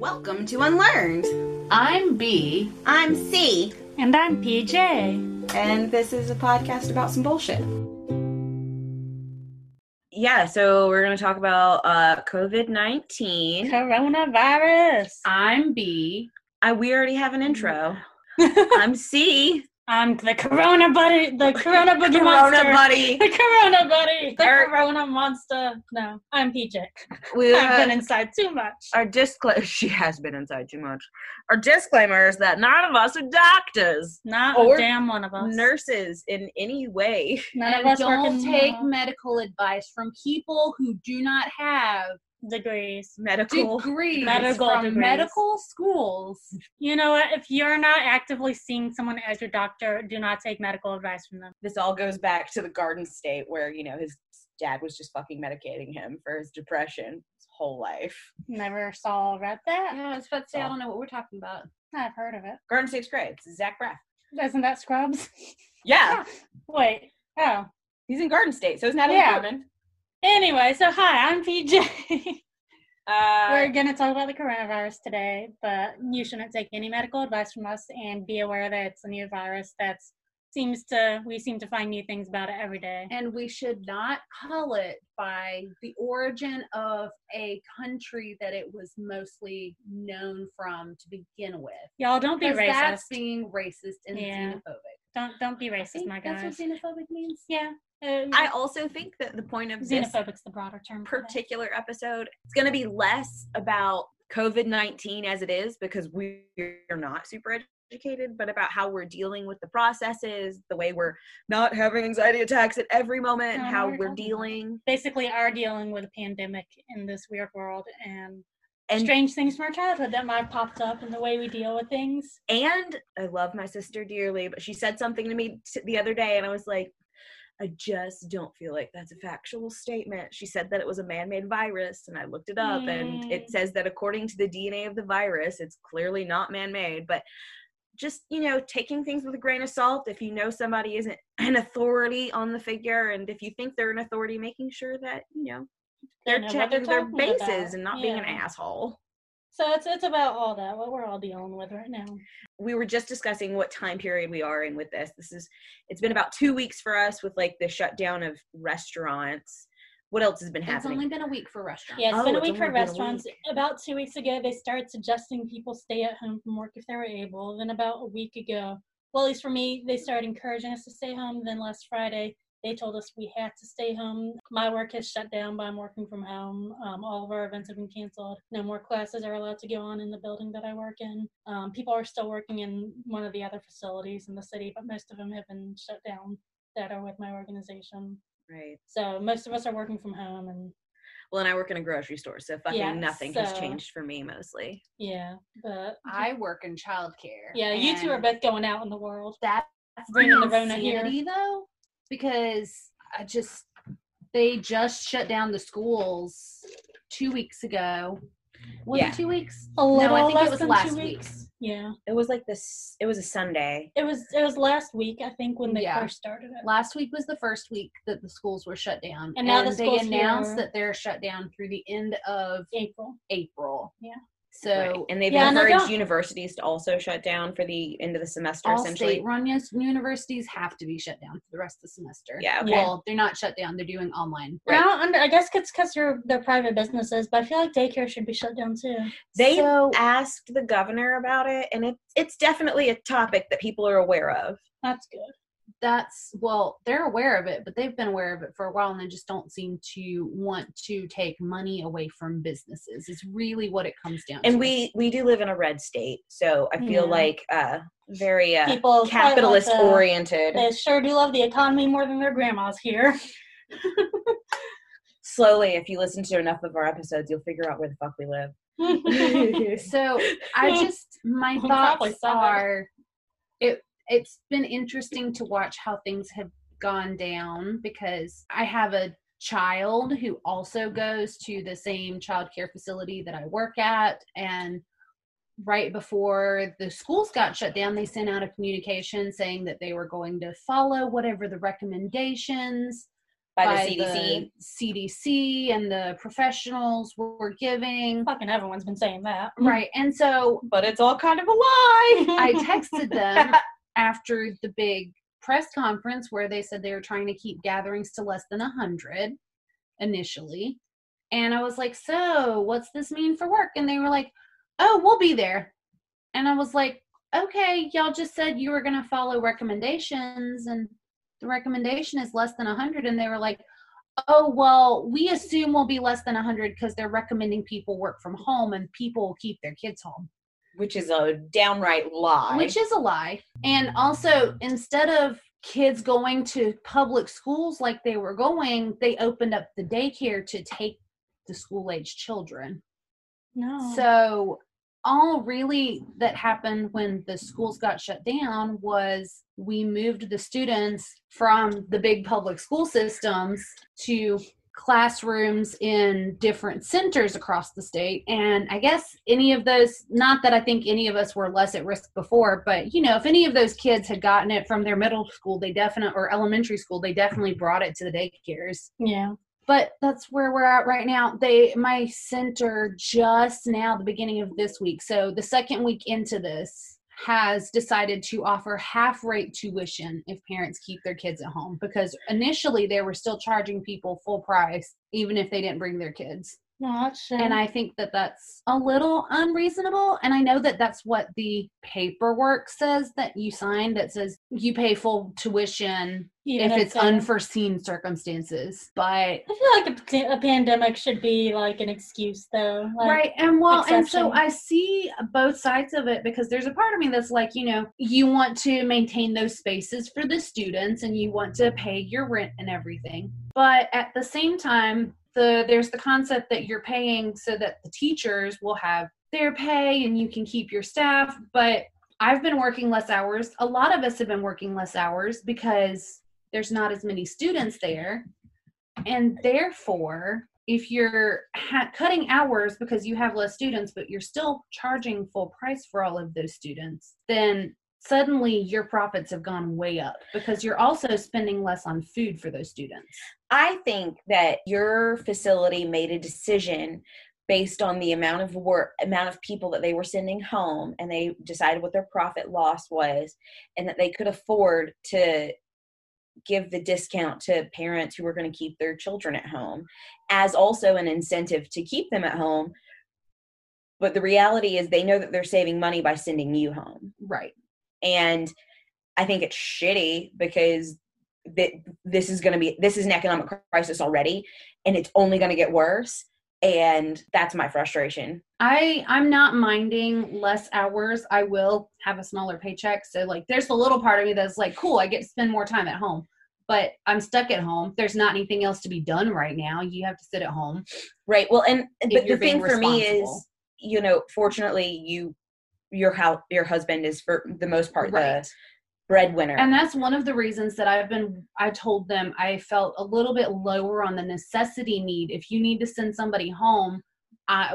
Welcome to Unlearned. I'm B. I'm C. And I'm PJ. And this is a podcast about some bullshit. Yeah, so we're going to talk about COVID-19. Coronavirus. I'm B. We already have an intro. I'm C. I'm the Corona Buddy. The Corona Buddy. Corona Monster. No, I'm PJ. I've been inside too much. She has been inside too much. Our disclaimer is that none of us are doctors. Not a damn one of us. Nurses in any way. None of us. Don't take medical advice from people who do not have degrees from medical schools. You know what? If you're not actively seeing someone as your doctor, do not take medical advice from them. This all goes back to the Garden State where, you know, his dad was just fucking medicating him for his depression his whole life. Never saw read that. Yeah, I was about to say, I don't know what we're talking about. I've heard of it. Garden State's great. It's Zach Braff. Isn't that Scrubs? Yeah. Wait. Oh. He's in Garden State, so it's not Natalie Portman. Anyway, so hi, I'm PJ. We're going to talk about the coronavirus today, but you shouldn't take any medical advice from us, and be aware that it's a new virus we seem to find new things about it every day. And we should not cull it by the origin of a country that it was mostly known from to begin with. Y'all, don't be racist. Because that's being racist and xenophobic. Don't be racist, my guys. That's what xenophobic means? Yeah. I also think that the point of this particular episode, it's going to be less about COVID-19 as it is, because we're not super educated, but about how we're dealing with the processes, the way we're not having anxiety attacks at every moment, and how we're dealing. Basically, are dealing with a pandemic in this weird world and strange things from our childhood that might have popped up in the way we deal with things. And I love my sister dearly, but she said something to me the other day, and I was like, I just don't feel like that's a factual statement. She said that it was a man-made virus, and I looked it up, and it says that according to the DNA of the virus, it's clearly not man-made, but just, you know, taking things with a grain of salt. If you know somebody isn't an authority on the figure, and if you think they're an authority, making sure that, you know, they're checking their bases and not being an asshole. So it's about all that, what we're all dealing with right now. We were just discussing what time period we are in with this. It's been about 2 weeks for us with like the shutdown of restaurants. What else has been happening? It's only been a week for restaurants. Yeah, it's been a week for restaurants. About 2 weeks ago, they started suggesting people stay at home from work if they were able. Then about a week ago, well, at least for me, they started encouraging us to stay home. Then last Friday, they told us we had to stay home. My work has shut down, but I'm working from home. All of our events have been canceled. No more classes are allowed to go on in the building that I work in. People are still working in one of the other facilities in the city, but most of them have been shut down that are with my organization. Right. So most of us are working from home. And I work in a grocery store, so fucking nothing has changed for me mostly. Yeah, but I work in childcare. Yeah, you two are both going out in the world. That's bringing the Rona here, though. Because they just shut down the schools 2 weeks ago. Was it 2 weeks? I think it was last week. Yeah. It was like this. It was a Sunday. It was last week, I think, when they first started it. Last week was the first week that the schools were shut down. And now they announced that they're shut down through the end of April. Yeah. So and they've encouraged universities to also shut down for the end of the semester. All essentially, state-run universities have to be shut down for the rest of the semester. Yeah, okay. Well, they're not shut down; they're doing online. Right? Well, I guess it's because they're private businesses, but I feel like daycare should be shut down too. They asked the governor about it, and it's definitely a topic that people are aware of. That's good. They're aware of it, but they've been aware of it for a while, and they just don't seem to want to take money away from businesses. Is really what it comes down to. And we do live in a red state, so I feel like very people capitalist oriented. They sure do love the economy more than their grandmas here. Slowly, if you listen to enough of our episodes, you'll figure out where the fuck we live. So my thoughts are it. It's been interesting to watch how things have gone down because I have a child who also goes to the same childcare facility that I work at. And right before the schools got shut down, they sent out a communication saying that they were going to follow whatever the recommendations By the CDC. CDC and the professionals were giving. Fucking everyone's been saying that. Right. And so. But it's all kind of a lie. I texted them after the big press conference where they said they were trying to keep gatherings to less than 100 initially. And I was like, so what's this mean for work? And they were like, oh, we'll be there. And I was like, okay, y'all just said you were going to follow recommendations, and the recommendation is less than 100. And they were like, oh, well, we assume we'll be less than 100 because they're recommending people work from home and people keep their kids home. Which is a downright lie. Which is a lie. And also, instead of kids going to public schools like they were going, they opened up the daycare to take the school-age children. No. So all really that happened when the schools got shut down was we moved the students from the big public school systems to classrooms in different centers across the state. And I guess any of those, not that I think any of us were less at risk before, but you know, if any of those kids had gotten it from their middle school, they definitely, or elementary school, they definitely brought it to the daycares. Yeah. But that's where we're at right now. My center just now, the beginning of this week, so the second week into this, has decided to offer half-rate tuition if parents keep their kids at home. Because initially they were still charging people full price, even if they didn't bring their kids. Gotcha. And I think that that's a little unreasonable. And I know that that's what the paperwork says that you sign, that says you pay full tuition if it's unforeseen circumstances. But I feel like a pandemic should be like an excuse, though. Like, right. And well, exception. And so I see both sides of it, because there's a part of me that's like, you know, you want to maintain those spaces for the students and you want to pay your rent and everything. But at the same time, there's the concept that you're paying so that the teachers will have their pay and you can keep your staff. But I've been working less hours. A lot of us have been working less hours because there's not as many students there. And therefore, if you're cutting hours because you have less students, but you're still charging full price for all of those students, then suddenly your profits have gone way up because you're also spending less on food for those students. I think that your facility made a decision based on the amount of work, amount of people that they were sending home, and they decided what their profit loss was and that they could afford to give the discount to parents who were going to keep their children at home as also an incentive to keep them at home. But the reality is they know that they're saving money by sending you home. Right. And I think it's shitty because this is an economic crisis already, and it's only going to get worse. And that's my frustration. I'm not minding less hours. I will have a smaller paycheck. So like, there's the little part of me that's like, cool, I get to spend more time at home, but I'm stuck at home. There's not anything else to be done right now. You have to sit at home. Right. Well, and but the thing for me is, you know, fortunately your husband is for the most part right. The breadwinner. And that's one of the reasons that I told them I felt a little bit lower on the necessity need. If you need to send somebody home,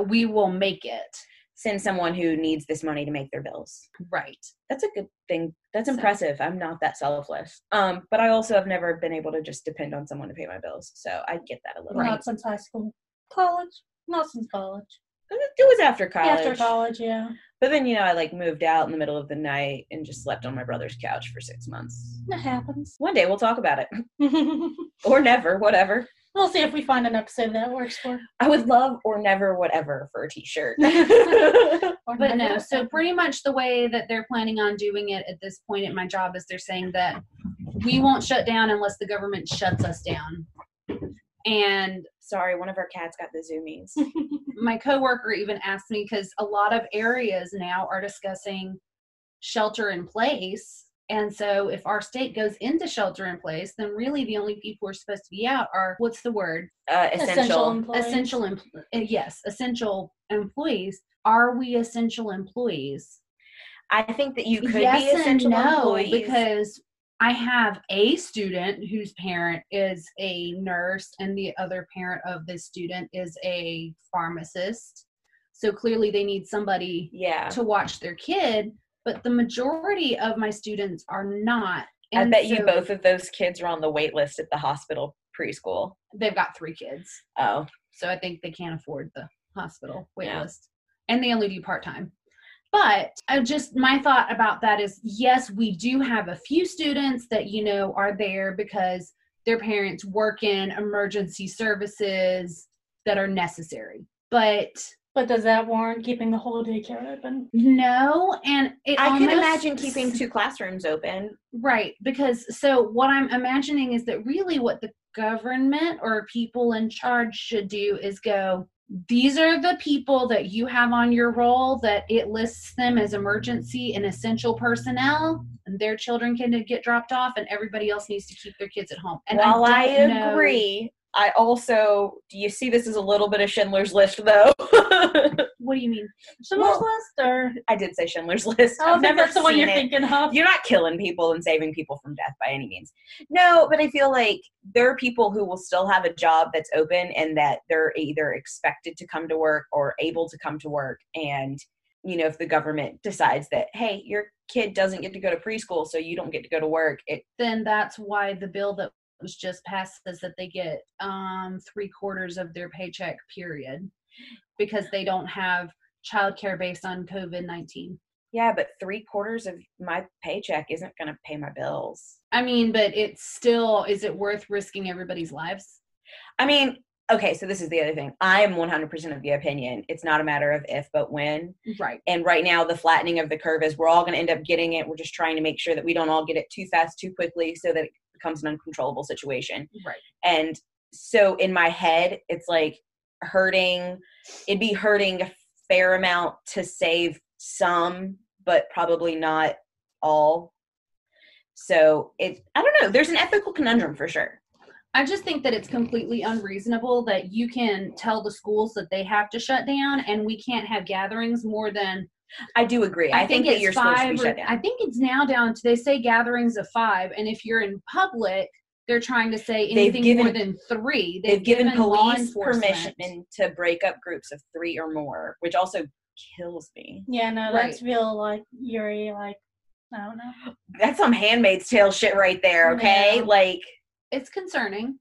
we will make it. Send someone who needs this money to make their bills. Right. That's a good thing. That's impressive. I'm not that selfless. But I also have never been able to just depend on someone to pay my bills. So I get that a little bit. Not since high school. College. Not since college. It was after college. After college, yeah. But then, you know, I like moved out in the middle of the night and just slept on my brother's couch for 6 months. That happens. One day we'll talk about it. Or never, whatever. We'll see if we find an episode that works for. I would love or never, whatever for a t-shirt. But no, so pretty much the way that they're planning on doing it at this point at my job is they're saying that we won't shut down unless the government shuts us down. And sorry, one of our cats got the zoomies. My coworker even asked me, because a lot of areas now are discussing shelter in place. And so if our state goes into shelter in place, then really the only people who are supposed to be out are, what's the word? Essential employees. Yes, essential employees. Are we essential employees? I think that you could be essential employees. Because I have a student whose parent is a nurse and the other parent of this student is a pharmacist. So clearly they need somebody to watch their kid, but the majority of my students are not. And I bet you both of those kids are on the wait list at the hospital preschool? They've got 3 kids. Oh. So I think they can't afford the hospital waitlist. And they only do part-time. But I just, my thought about that is, yes, we do have a few students that, you know, are there because their parents work in emergency services that are necessary. But does that warrant keeping the whole daycare open? No, and it I can imagine keeping 2 classrooms open. Right, because so what I'm imagining is that really what the government or people in charge should do is go, these are the people that you have on your roll, that it lists them as emergency and essential personnel, and their children can get dropped off, and everybody else needs to keep their kids at home. And while I agree... I also, do you see this as a little bit of Schindler's List, though? What do you mean? Schindler's List? Or I did say Schindler's List. Oh, that's the one you're thinking of. You're not killing people and saving people from death by any means. No, but I feel like there are people who will still have a job that's open and that they're either expected to come to work or able to come to work. And, you know, if the government decides that, hey, your kid doesn't get to go to preschool, so you don't get to go to work. Then that's why the bill that was just passed says that they get 3/4 of their paycheck, period, because they don't have childcare based on COVID-19. Yeah, but 3/4 of my paycheck isn't going to pay my bills. I mean, but it's still, is it worth risking everybody's lives? I mean, okay, so this is the other thing. I am 100% of the opinion it's not a matter of if, but when. Right. And right now, the flattening of the curve is we're all going to end up getting it. We're just trying to make sure that we don't all get it too fast, too quickly, so that it becomes an uncontrollable situation. Right. And so in my head, it's like it'd be hurting a fair amount to save some, but probably not all. So I don't know. There's an ethical conundrum for sure. I just think that it's completely unreasonable that you can tell the schools that they have to shut down and we can't have gatherings more than... I do agree. I think that you're supposed to be shut down. I think it's now down to, they say gatherings of 5, and if you're in public, they're trying to say anything more than 3. They've given police permission to break up groups of 3 or more, which also kills me. Yeah, no, that's real, like, eerie, like, I don't know. That's some Handmaid's Tale shit right there, okay? No. Like... It's concerning,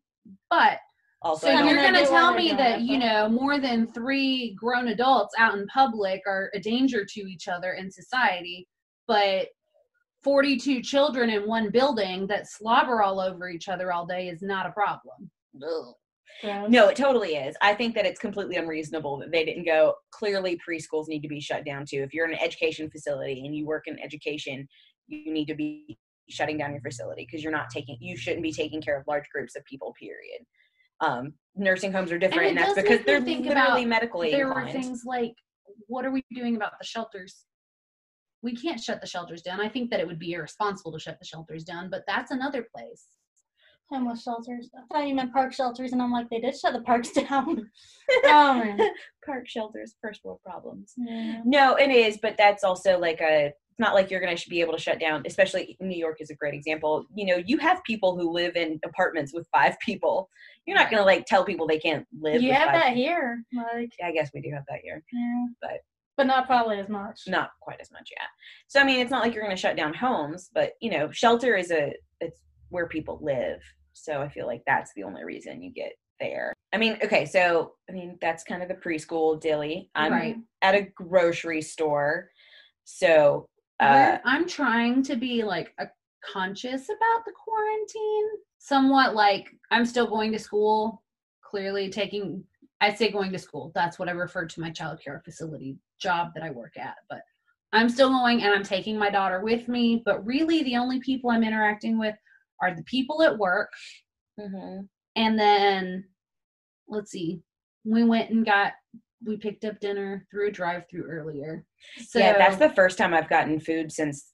but... Also, so you're going to tell me that, you know, more than 3 grown adults out in public are a danger to each other in society, but 42 children in one building that slobber all over each other all day is not a problem. Ugh. No, it totally is. I think that it's completely unreasonable that they didn't go, clearly preschools need to be shut down too. If you're in an education facility and you work in education, you need to be shutting down your facility because you shouldn't be taking care of large groups of people, period. Nursing homes are different, and that's because they're literally medically inclined. There were things like, what are we doing about the shelters? We can't shut the shelters down. I think that it would be irresponsible to shut the shelters down, but that's another place. Homeless shelters. I thought you meant park shelters, and I'm like, they did shut the parks down. Park shelters, first world problems. Yeah. No, it is, but that's also like it's not like you're going to be able to shut down, especially New York is a great example. You know, you have people who live in apartments with 5 people. You're not going to like tell people they can't live. You have that here. Like, I guess we do have that here. Yeah. But not probably as much. Not quite as much, yeah. So, I mean, it's not like you're going to shut down homes, but, you know, shelter is it's where people live. So I feel like that's the only reason you get there. I mean, okay, so, I mean, that's kind of the preschool dilly. I'm at a grocery store. So... I'm trying to be like conscious about the quarantine somewhat. Like, I'm still going to school, clearly I say going to school, that's what I referred to my childcare facility job that I work at, but I'm still going and I'm taking my daughter with me, but really the only people I'm interacting with are the people at work. Mm-hmm. And then let's see, we picked up dinner through a drive-through earlier. So, yeah, that's the first time I've gotten food since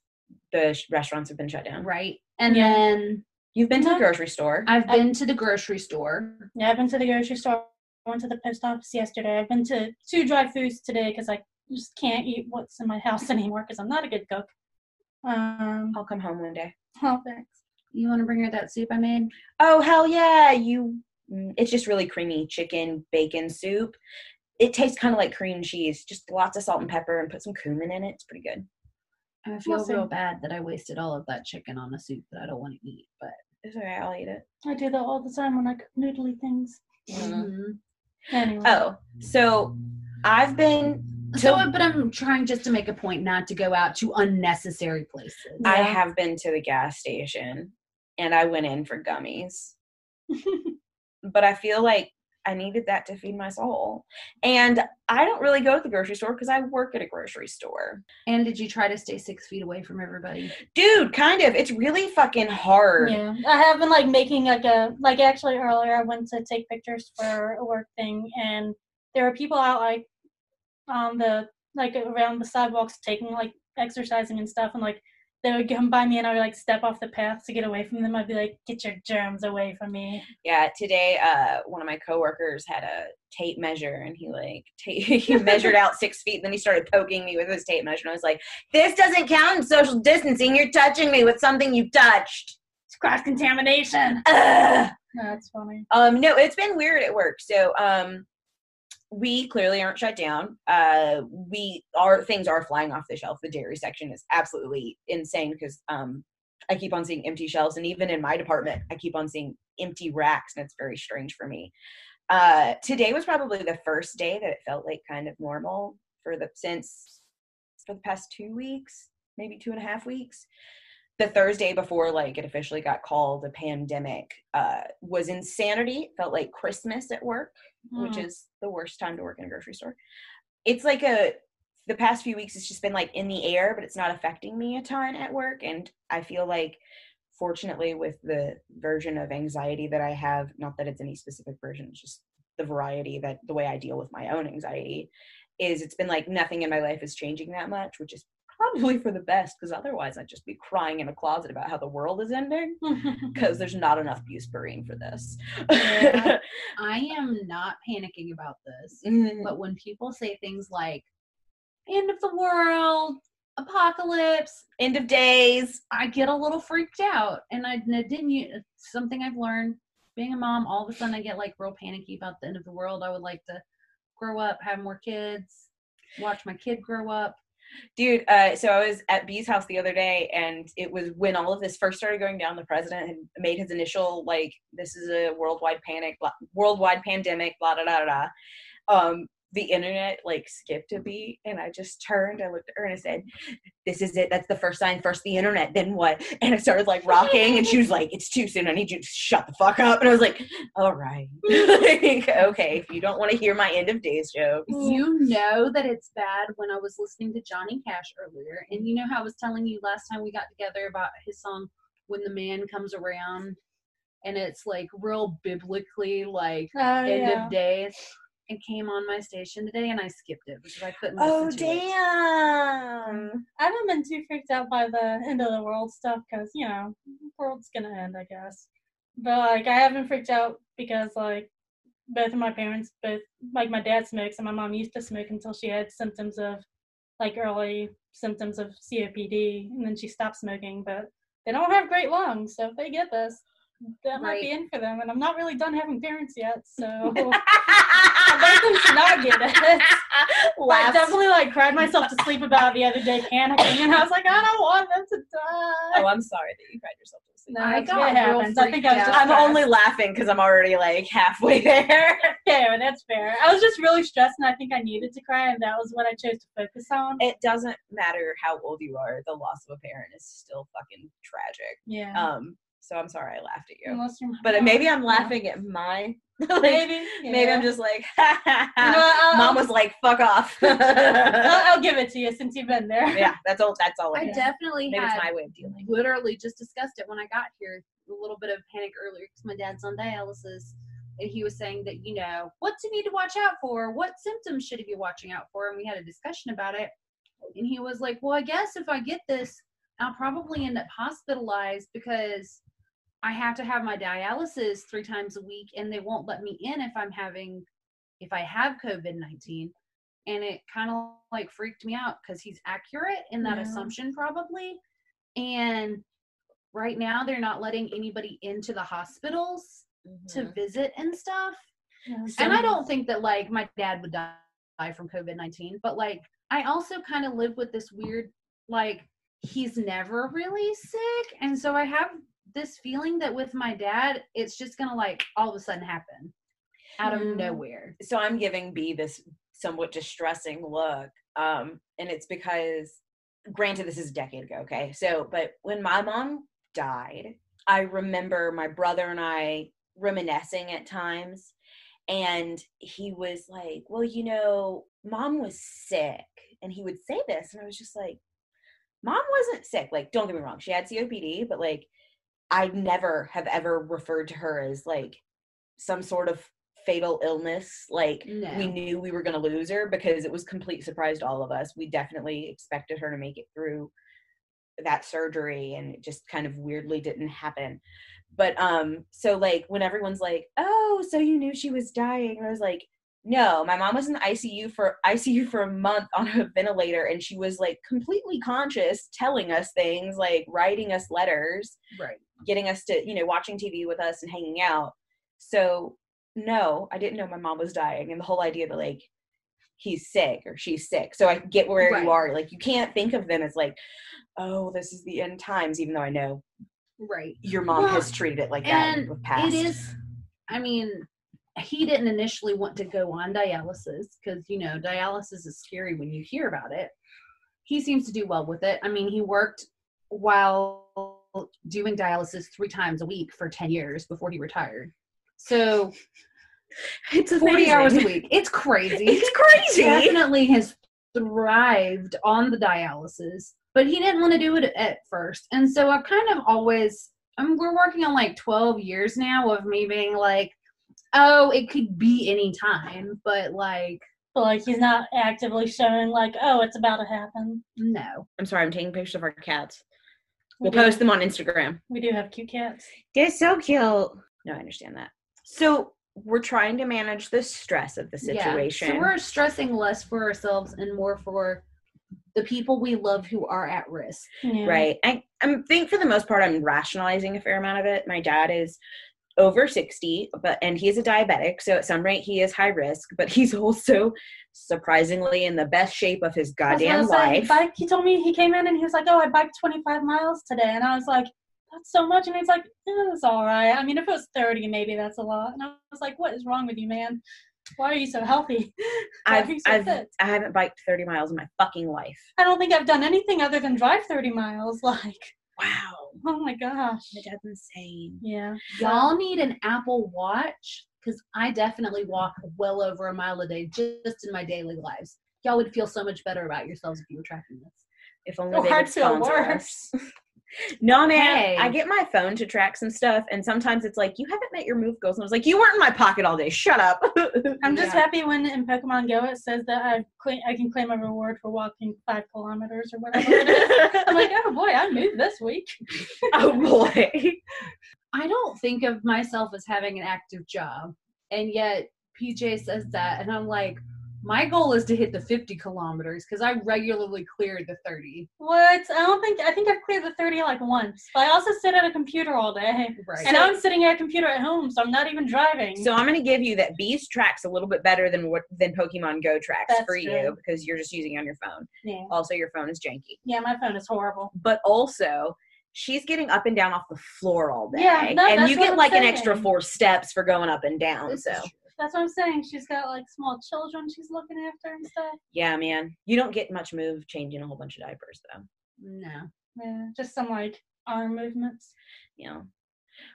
the restaurants have been shut down. Right. And then... You've been to the grocery store. I've been to the grocery store. Yeah, I've been to the grocery store. I went to the post office yesterday. I've been to 2 drive-throughs today because I just can't eat what's in my house anymore because I'm not a good cook. I'll come home one day. Oh, thanks. You want to bring her that soup I made? Oh, hell yeah. It's just really creamy chicken bacon soup. It tastes kind of like cream cheese, just lots of salt and pepper and put some cumin in it. It's pretty good. I feel real bad that I wasted all of that chicken on a soup that I don't want to eat, but It's okay, I'll eat it. I do that all the time when I cook noodly things. Mm-hmm. Anyway. Oh, so I've been... But I'm trying just to make a point not to go out to unnecessary places. Yeah. I have been to the gas station, and I went in for gummies. But I feel like I needed that to feed my soul. And I don't really go to the grocery store because I work at a grocery store. And did you try to stay 6 feet away from everybody? Dude, kind of. It's really fucking hard. Yeah. I have been, like, making, like, a... Like, actually, earlier I went to take pictures for a work thing, and there are people out, like, on the, like, around the sidewalks taking, like, exercising and stuff, and, like, they would come by me and I would, like, step off the path to get away from them. I'd be like, get your germs away from me. Yeah, today one of my coworkers had a tape measure, and he measured out 6 feet, and then he started poking me with his tape measure, and I was like, this doesn't count in social distancing. You're touching me with something you touched. It's cross-contamination. No, that's funny. No, it's been weird at work. So, we clearly aren't shut down. Things are flying off the shelf. The dairy section is absolutely insane because I keep on seeing empty shelves, and even in my department, I keep on seeing empty racks, and it's very strange for me. Today was probably the first day that it felt like kind of normal for the past 2 weeks, maybe 2.5 weeks. The Thursday before, like, it officially got called a pandemic, was insanity. It felt like Christmas at work. Which is the worst time to work in a grocery store. It's like the past few weeks, it's just been like in the air, but it's not affecting me a ton at work. And I feel like, fortunately, with the version of anxiety that I have, not that it's any specific version, it's just the variety that the way I deal with my own anxiety is, it's been like nothing in my life is changing that much, which is probably for the best, because otherwise I'd just be crying in a closet about how the world is ending, because there's not enough buspirine for this. Yeah, I am not panicking about this, but when people say things like end of the world, apocalypse, end of days, I get a little freaked out, and it's something I've learned being a mom. All of a sudden I get like real panicky about the end of the world. I would like to grow up, have more kids, watch my kid grow up. Dude, so I was at B's house the other day, and it was when all of this first started going down. The president had made his initial, like, this is a worldwide pandemic, blah, da, da, da, da. The internet, like, skipped a beat, and I just turned, I looked at her, and I said, this is it, that's the first sign, first the internet, then what? And I started, like, rocking, and she was like, it's too soon, I need you to shut the fuck up. And I was like, all right. Like, okay, if you don't want to hear my end of days jokes. You know that it's bad when I was listening to Johnny Cash earlier, and you know how I was telling you last time we got together about his song, When the Man Comes Around, and it's, like, real biblically, like, end of days. And came on my station today, and I skipped it because I couldn't listen to it. Oh, damn. I haven't been too freaked out by the end of the world stuff because, you know, the world's gonna end, I guess. But, like, I haven't freaked out because, like, both of my parents, my dad smokes, and my mom used to smoke until she had symptoms of, like, early symptoms of COPD, and then she stopped smoking. But they don't have great lungs, so if they get this, that might be in for them, and I'm not really done having parents yet, so I bet them should not get it. I definitely, like, cried myself to sleep about the other day, panicking, and I was like, I don't want them to die. Oh, I'm sorry that you cried yourself to sleep. No, I'm only laughing because I'm already, like, halfway there. Yeah, that's fair. I was just really stressed, and I think I needed to cry, and that was what I chose to focus on. It doesn't matter how old you are, the loss of a parent is still fucking tragic. Yeah. So I'm sorry I laughed at you. But maybe I'm laughing at mine. Like, maybe I'm just like, ha, ha, ha. No, Mom was like, fuck off. I'll give it to you since you've been there. Yeah, that's all. I definitely had it's my way of dealing. Literally just discussed it when I got here. A little bit of panic earlier because my dad's on dialysis. And he was saying that, you know, what do you need to watch out for? What symptoms should you be watching out for? And we had a discussion about it. And he was like, well, I guess if I get this, I'll probably end up hospitalized because I have to have my dialysis 3 times a week, and they won't let me in if I have COVID-19. And it kind of, like, freaked me out because he's accurate in that assumption probably. And right now they're not letting anybody into the hospitals to visit and stuff. Yeah, so and I don't think that, like, my dad would die from COVID-19, but, like, I also kind of live with this weird, like, he's never really sick. And so I have this feeling that with my dad, it's just going to like all of a sudden happen out of nowhere. So I'm giving B this somewhat distressing look. And it's because, granted, this is a decade ago. Okay. So, but when my mom died, I remember my brother and I reminiscing at times, and he was like, well, you know, mom was sick. And he would say this, and I was just like, mom wasn't sick. Like, don't get me wrong. She had COPD, but like, I never have ever referred to her as like some sort of fatal illness. Like we knew we were going to lose her because it was complete surprise to all of us. We definitely expected her to make it through that surgery, and it just kind of weirdly didn't happen. But so like when everyone's like, oh, so you knew she was dying, and I was like, no, my mom was in the ICU for a month on a ventilator, and she was like completely conscious, telling us things, like writing us letters, right, getting us to, you know, watching TV with us and hanging out. So no, I didn't know my mom was dying. And the whole idea that like he's sick or she's sick. So I get where you are. Like you can't think of them as like, oh, this is the end times, even though I know your mom has treated it like that in the past. It is, I mean, he didn't initially want to go on dialysis because, you know, dialysis is scary when you hear about it. He seems to do well with it. I mean, he worked while doing dialysis 3 times a week for 10 years before he retired. So it's 40 hours a week. It's crazy. It's crazy. He definitely has thrived on the dialysis, but he didn't want to do it at first. And so I've kind of always, I mean, we're working on like 12 years now of me being like, oh, it could be any time, but like. But like he's not actively showing like, oh, it's about to happen. No. I'm sorry, I'm taking pictures of our cats. We'll post them on Instagram. We do have cute cats. They're so cute. No, I understand that. So we're trying to manage the stress of the situation. Yeah. So we're stressing less for ourselves and more for the people we love who are at risk. Yeah. Right. I think for the most part, I'm rationalizing a fair amount of it. My dad is over 60, and he's a diabetic. So at some rate, he is high risk, but he's also surprisingly in the best shape of his goddamn life. He told me he came in and he was like, oh, I biked 25 miles today. And I was like, that's so much. And he's like, oh, it's all right. I mean, if it was 30, maybe that's a lot. And I was like, what is wrong with you, man? Why are you so healthy? I haven't biked 30 miles in my fucking life. I don't think I've done anything other than drive 30 miles. Like, wow. Oh my gosh. That's insane. Yeah. Y'all need an Apple Watch because I definitely walk well over a mile a day just in my daily lives. Y'all would feel so much better about yourselves if you were tracking this. If only they would sponsor us. No, man, hey. I get my phone to track some stuff, and sometimes it's like, you haven't met your move goals. And I was like, you weren't in my pocket all day. Shut up. I'm just happy when in Pokemon Go it says that I can claim a reward for walking 5 kilometers or whatever it is. I'm like, oh boy, I moved this week. Oh boy. I don't think of myself as having an active job, and yet PJ says that, and I'm like, my goal is to hit the 50 kilometers because I regularly clear the 30. What? I think I've cleared the 30 like once. But I also sit at a computer all day. Right. And I'm sitting at a computer at home, so I'm not even driving. So I'm going to give you that B's tracks a little bit better than Pokemon Go tracks. That's for true. You because you're just using it on your phone. Yeah. Also, your phone is janky. Yeah, my phone is horrible. But also, she's getting up and down off the floor all day. Yeah, no, and you get like an extra 4 steps for going up and down. That's so. True. That's what I'm saying. She's got like small children she's looking after and stuff. Yeah, man. You don't get much move changing a whole bunch of diapers though. No. Yeah, just some like arm movements. Yeah.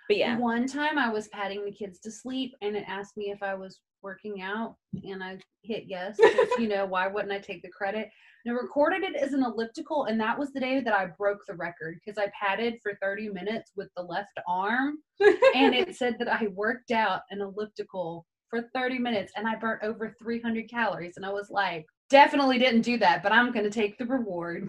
But yeah. One time I was patting the kids to sleep and it asked me if I was working out and I hit yes. You know, why wouldn't I take the credit? And I recorded it as an elliptical, and that was the day that I broke the record because I patted for 30 minutes with the left arm and it said that I worked out an elliptical for 30 minutes and I burnt over 300 calories. And I was like, definitely didn't do that, but I'm going to take the reward.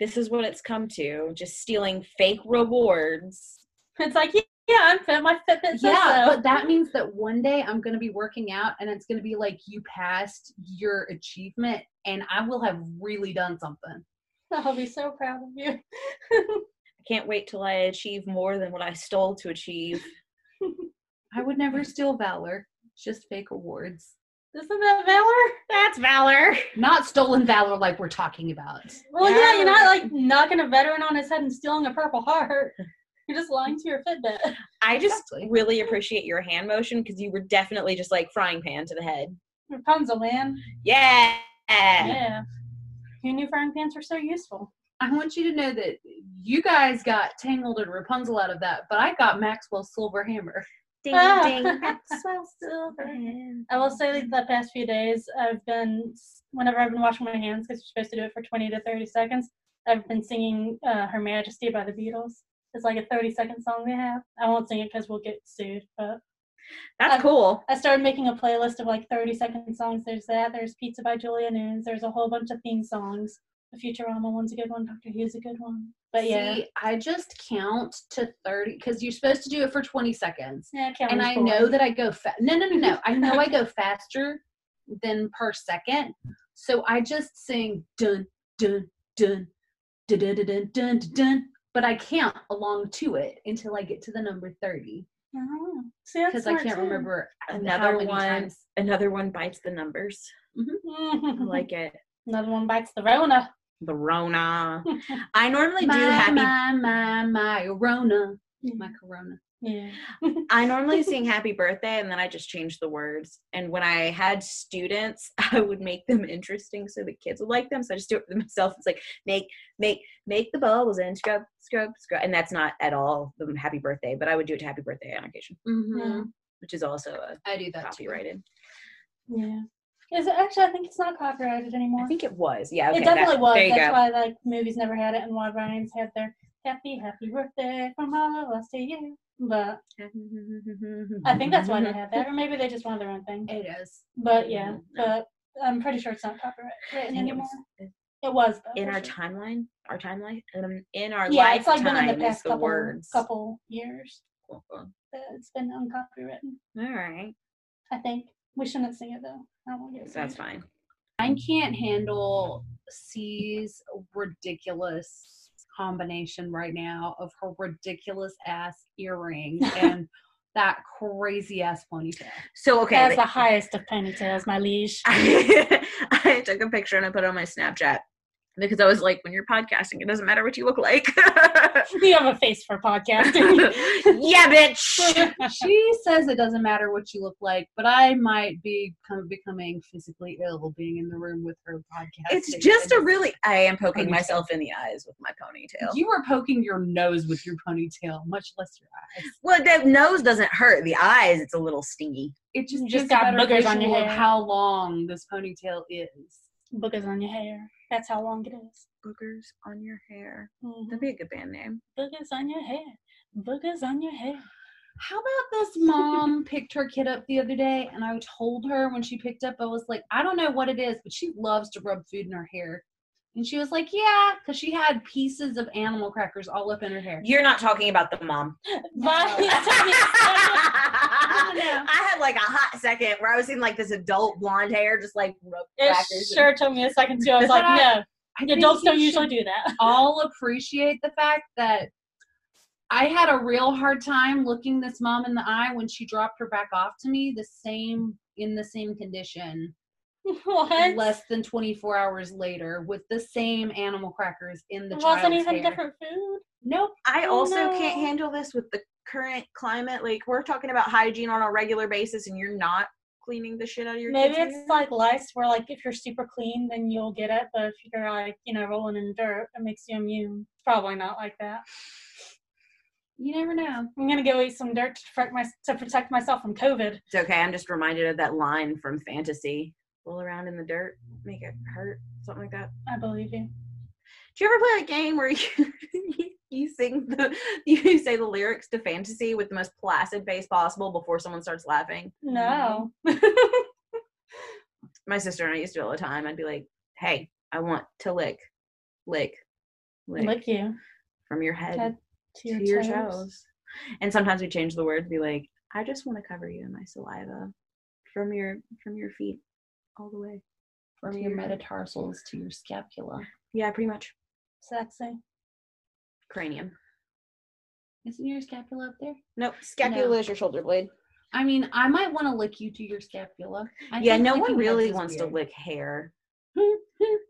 This is what it's come to. Just stealing fake rewards. It's like, yeah, I'm fit. My Fitbit says so. But that means that one day I'm going to be working out and it's going to be like, you passed your achievement and I will have really done something. I'll be so proud of you. I can't wait till I achieve more than what I stole to achieve. I would never steal valor, just fake awards. Isn't that valor? That's valor. Not stolen valor like we're talking about. Well, yeah, you're not like knocking a veteran on his head and stealing a Purple Heart. You're just lying to your Fitbit. I just really appreciate your hand motion because you were definitely just like frying pan to the head. Rapunzel, man. Yeah. Yeah. You knew frying pans were so useful. I want you to know that you guys got Tangled and Rapunzel out of that, but I got Maxwell's Silver Hammer. Ding, ding, Maxwell's Silver Hammer. I will say that the past few days, whenever I've been washing my hands, because you're supposed to do it for 20 to 30 seconds, I've been singing Her Majesty by the Beatles. It's like a 30-second song they have. I won't sing it because we'll get sued, but... That's cool. I started making a playlist of like 30-second songs. There's that. There's Pizza by Julia Nunes. There's a whole bunch of theme songs. The Futurama one's a good one. Dr. Who's a good one. But yeah. See, I just count to 30 because you're supposed to do it for 20 seconds. Yeah, and I know that I go fast. No. I know I go faster than per second. So I just sing dun, dun, dun, dun, dun, dun, dun, dun, dun. But I count along to it until I get to the number 30. Because I can't remember how many times. Another one bites the numbers. Mm-hmm. I like it. Another one bites the Rona. The Rona. I normally do happy. My Rona. My Corona. Yeah. I normally sing happy birthday and then I just change the words. And when I had students, I would make them interesting so the kids would like them. So I just do it for myself. It's like make the bubbles and scrub, scrub, scrub. And that's not at all the happy birthday, but I would do it to happy birthday on occasion. Mm-hmm. Which is also copyrighted. Too. Yeah. Is it actually? I think it's not copyrighted anymore. I think it was. Yeah. Okay, it definitely was. That's why like movies never had it and why Ryan's had their happy birthday from all of us to you. But I think that's why they had that, or maybe they just wanted their own thing. It is, but yeah, but I'm pretty sure it's not copyrighted anymore. It was though, in our timeline. Our timeline, in our lifetime, it's like been in the past couple years. Cool. It's been uncopyrighted. All right, I think we shouldn't sing it though. I won't get it. That's fine. I can't handle C's ridiculous combination right now of her ridiculous ass earrings and that crazy ass ponytail. So okay, that's the highest of ponytails, my liege. I took a picture and I put it on my Snapchat because I was like, when you're podcasting, it doesn't matter what you look like. You have a face for podcasting. Yeah, bitch. She says it doesn't matter what you look like, but I might be becoming physically ill being in the room with her podcasting. It's just I am poking myself in the eyes with my ponytail. You are poking your nose with your ponytail, much less your eyes. Well, the nose doesn't hurt. The eyes, it's a little stingy. It just got boogers on your head. How long this ponytail is. Boogers on your hair. That's how long it is. Boogers on your hair. Mm-hmm. That'd be a good band name. Boogers on your hair. Boogers on your hair. How about this mom picked her kid up the other day, and I told her when she picked up, I was like, I don't know what it is, but she loves to rub food in her hair. And she was like, yeah, because she had pieces of animal crackers all up in her hair. You're not talking about the mom. I had like a hot second where I was seeing like this adult blonde hair just like rub crackers. It sure took me a second too. I was like, no, adults don't usually do that. All appreciate the fact that I had a real hard time looking this mom in the eye when she dropped her back off to me in the same condition. What? Less than 24 hours later with the same animal crackers in the child's hair. Wasn't even different food? Nope. I also can't handle this with the current climate. Like, we're talking about hygiene on a regular basis and you're not cleaning the shit out of your kids. Maybe it's like lice where, like, if you're super clean, then you'll get it. But if you're, like, you know, rolling in dirt, it makes you immune. Probably not like that. You never know. I'm going to go eat some dirt to protect myself from COVID. It's okay. I'm just reminded of that line from Fantasy. Roll around in the dirt, make it hurt, something like that. I believe you. Do you ever play a game where you say the lyrics to Fantasy with the most placid face possible before someone starts laughing? No. My sister and I used to do it all the time. I'd be like, hey, I want to lick. Lick you. From your head to your toes. And sometimes we change the word to be like, I just want to cover you in my saliva from your feet. All the way from your metatarsals to your scapula. Yeah, pretty much. Sexy. Cranium. Isn't your scapula up there? Nope. Scapula is your shoulder blade. I mean, I might want to lick you to your scapula. No one really wants to lick hair.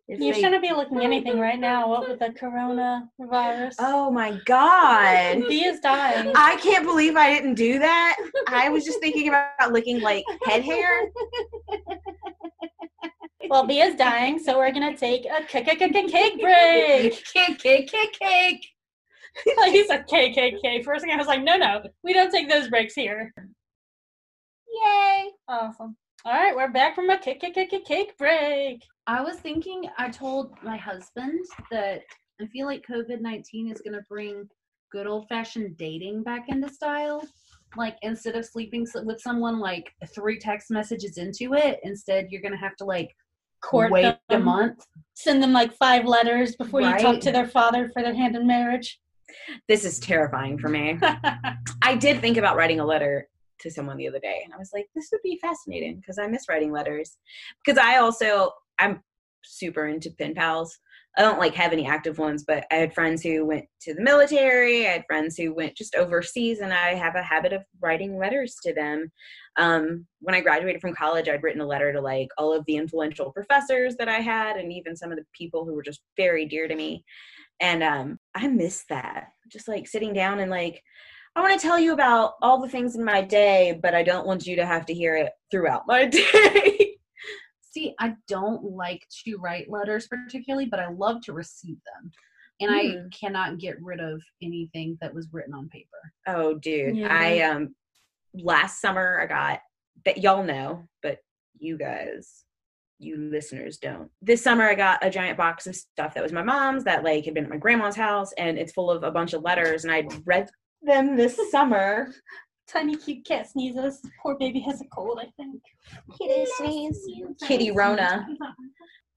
You shouldn't be looking anything right now. What with the coronavirus? Oh my God. He is dying. I can't believe I didn't do that. I was just thinking about licking like head hair. Well, Bea is dying, so we're going to take a cake break. Cake. He said KKK. For a second, I was like, no, we don't take those breaks here. Yay. Awesome. All right, we're back from a cake break. I was thinking, I told my husband that I feel like COVID-19 is going to bring good old-fashioned dating back into style. Like, instead of sleeping with someone, like, 3 text messages into it, instead you're going to have to, like, wait a month. Send them, like, 5 letters before you talk to their father for their hand in marriage. This is terrifying for me. I did think about writing a letter to someone the other day, and I was like, this would be fascinating, because I miss writing letters. Because I'm super into pen pals. I don't like have any active ones, but I had friends who went to the military. I had friends who went just overseas, and I have a habit of writing letters to them. When I graduated from college, I'd written a letter to like all of the influential professors that I had, and even some of the people who were just very dear to me. And I miss that. Just like sitting down and like, I want to tell you about all the things in my day, but I don't want you to have to hear it throughout my day. See, I don't like to write letters particularly, but I love to receive them. And I cannot get rid of anything that was written on paper. Oh, dude. Yeah. I, last summer I got, that y'all know, but you guys, you listeners don't. This summer I got a giant box of stuff that was my mom's that like had been at my grandma's house, and it's full of a bunch of letters, and I read them this summer. Tiny cute cat sneezes. Poor baby has a cold, I think. Kitty sneeze. Kitty Rona.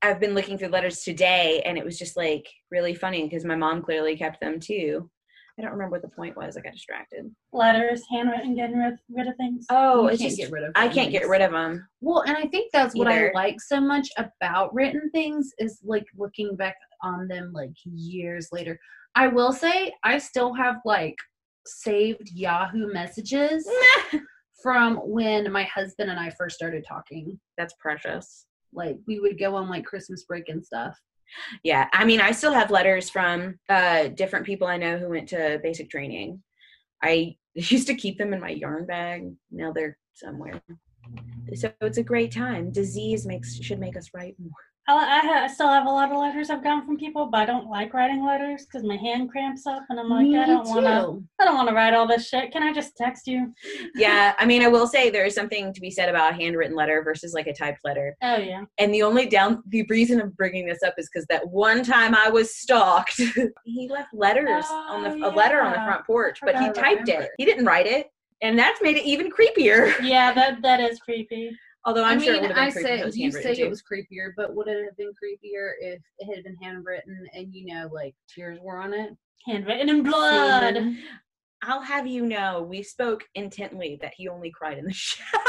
I've been looking through letters today, and it was just like really funny because my mom clearly kept them too. I don't remember what the point was. I got distracted. Letters, handwritten, getting rid of things. Oh, it's just, I can't get rid of them. Well, and I think that's what I like so much about written things is like looking back on them like years later. I will say I still have like saved Yahoo messages from when my husband and I first started talking. That's precious. Like we would go on like Christmas break and stuff. Yeah. I mean, I still have letters from different people I know who went to basic training. I used to keep them in my yarn bag. Now they're somewhere. So it's a great time. Disease should make us write more. I still have a lot of letters I've gotten from people, but I don't like writing letters because my hand cramps up, and I'm like, I don't want to write all this shit. Can I just text you? Yeah, I mean, I will say there is something to be said about a handwritten letter versus like a typed letter. Oh yeah. And the reason I'm bringing this up is because that one time I was stalked. He left letters a letter on the front porch, but he typed it. He didn't write it, and that's made it even creepier. Yeah, that is creepy. Although I mean, sure it would have been creepy if it was handwritten. You say it was creepier, but would it have been creepier if it had been handwritten and, you know, like, tears were on it? Handwritten in blood! Mm-hmm. I'll have you know, we spoke intently that he only cried in the shower.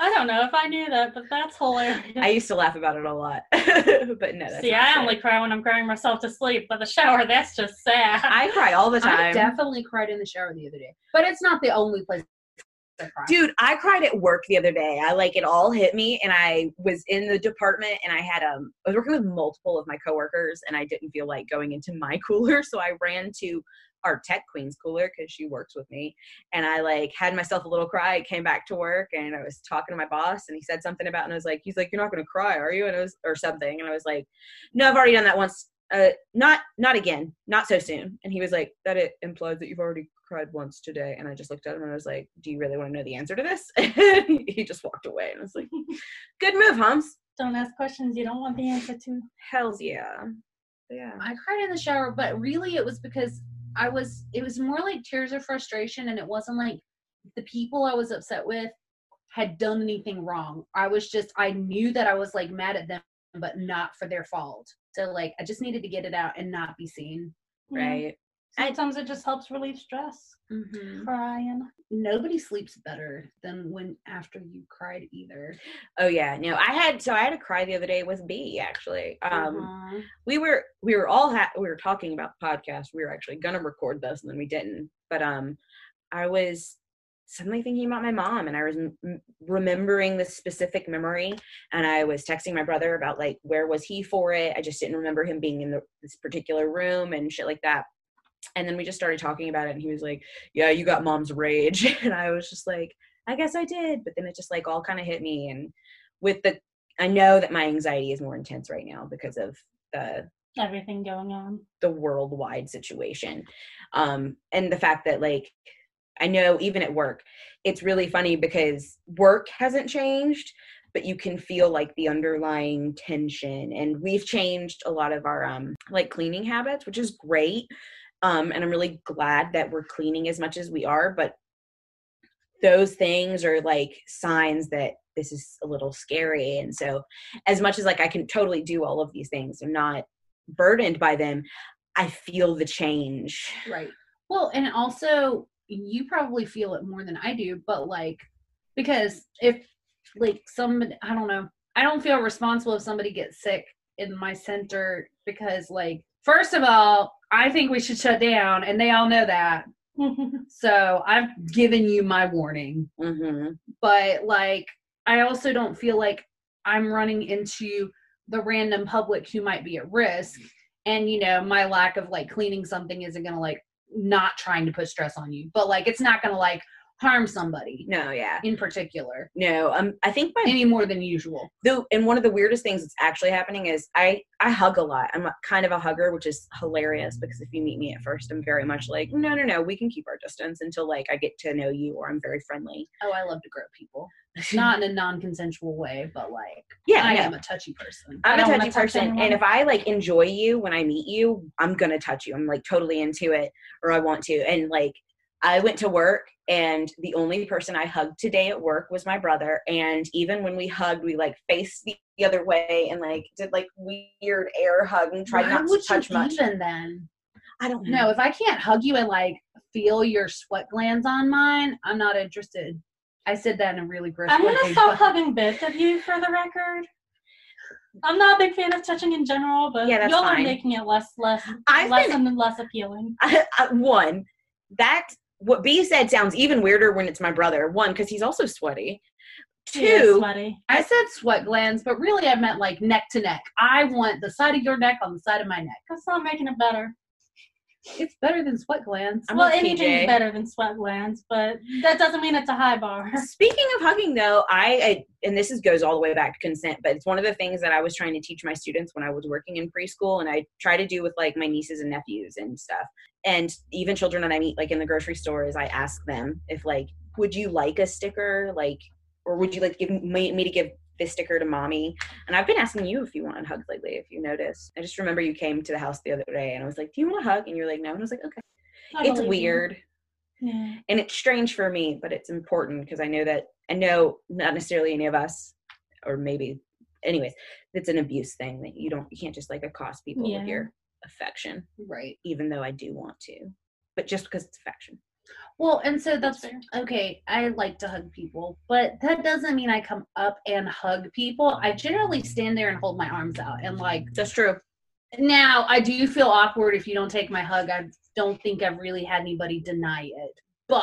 I don't know if I knew that, but that's hilarious. I used to laugh about it a lot, but no. That's See, I only cry when I'm crying myself to sleep, but the shower, that's just sad. I cry all the time. I definitely cried in the shower the other day, but it's not the only place. Dude, I cried at work the other day. I like it all hit me, and I was in the department, and I had I was working with multiple of my coworkers, and I didn't feel like going into my cooler, so I ran to our tech queen's cooler because she works with me, and I like had myself a little cry. I came back to work, and I was talking to my boss, and he said something about, and I was like, he's like, you're not gonna cry, are you? And I was, or something, and I was like, no, I've already done that once. Not again, not so soon. And he was like, that it implies that you've already cried once today. And I just looked at him and I was like, do you really want to know the answer to this? And he just walked away, and I was like, good move, Humps. Don't ask questions you don't want the answer to. Hells yeah. Yeah. I cried in the shower, but really it was because it was more like tears of frustration, and it wasn't like the people I was upset with had done anything wrong. I knew that I was like mad at them, but not for their fault. So like, I just needed to get it out and not be seen. Right. Sometimes it just helps relieve stress. Mm-hmm. Crying. Nobody sleeps better than after you cried either. Oh yeah. No, I had a cry the other day with Bea actually. We were talking about the podcast. We were actually going to record this and then we didn't, but I was suddenly thinking about my mom, and I was remembering this specific memory, and I was texting my brother about like, where was he for it? I just didn't remember him being in this particular room and shit like that. And then we just started talking about it, and he was like, yeah, you got mom's rage. And I was just like, I guess I did. But then it just like all kind of hit me. And I know that my anxiety is more intense right now because of everything going on, the worldwide situation. And the fact that like, I know even at work, it's really funny because work hasn't changed, but you can feel like the underlying tension. And we've changed a lot of our like cleaning habits, which is great. And I'm really glad that we're cleaning as much as we are, but those things are like signs that this is a little scary. And so as much as like, I can totally do all of these things, I'm not burdened by them. I feel the change. Right. Well, and also you probably feel it more than I do, but like, because if like somebody, I don't know, I don't feel responsible if somebody gets sick in my center, because like, first of all, I think we should shut down, and they all know that. So I've given you my warning, but like, I also don't feel like I'm running into the random public who might be at risk. And, you know, my lack of like cleaning something isn't going to like, not trying to put stress on you, but like, it's not going to like harm somebody. No. Yeah. In particular. No. I think any more than usual though. And one of the weirdest things that's actually happening is I hug a lot. I'm kind of a hugger, which is hilarious because if you meet me at first, I'm very much like, no, we can keep our distance until like I get to know you or I'm very friendly. Oh, I love to grow people. Not in a non-consensual way, but like, yeah, I am a touchy person. I'm a touchy person. And if I like enjoy you when I meet you, I'm going to touch you. I'm like totally into it, or I want to. And like, I went to work and the only person I hugged today at work was my brother. And even when we hugged, we like faced the other way and like did like weird air hug and tried not to touch much. Even then? I don't know. If I can't hug you and like feel your sweat glands on mine, I'm not interested. I said that in a really gross way. I'm going to stop hugging bits of you for the record. I'm not a big fan of touching in general, but yeah, y'all are making it less appealing. One, that what B said sounds even weirder when it's my brother. One, because he's also sweaty. Two, sweaty. I said sweat glands, but really I meant like neck to neck. I want the side of your neck on the side of my neck. That's not making it better. It's better than sweat glands. Well, anything's better than sweat glands, but that doesn't mean it's a high bar. Speaking of hugging, though, and this goes all the way back to consent, but it's one of the things that I was trying to teach my students when I was working in preschool, and I try to do with, like, my nieces and nephews and stuff. And even children that I meet, like, in the grocery store, is I ask them if, like, would you like a sticker? Like, or would you like me to give this sticker to mommy? And I've been asking you if you want hugs lately, if you notice. I just remember you came to the house the other day and I was like, do you want a hug? And you're like, no. And I was like, okay. It's weird. Yeah. And it's strange for me, but it's important because I know not necessarily any of us, or maybe anyways, it's an abuse thing that you can't just like accost people with your affection. Right. Even though I do want to, but just because it's affection. Well, and so that's okay. I like to hug people, but that doesn't mean I come up and hug people. I generally stand there and hold my arms out and like, that's true. Now I do feel awkward if you don't take my hug. I don't think I've really had anybody deny it, but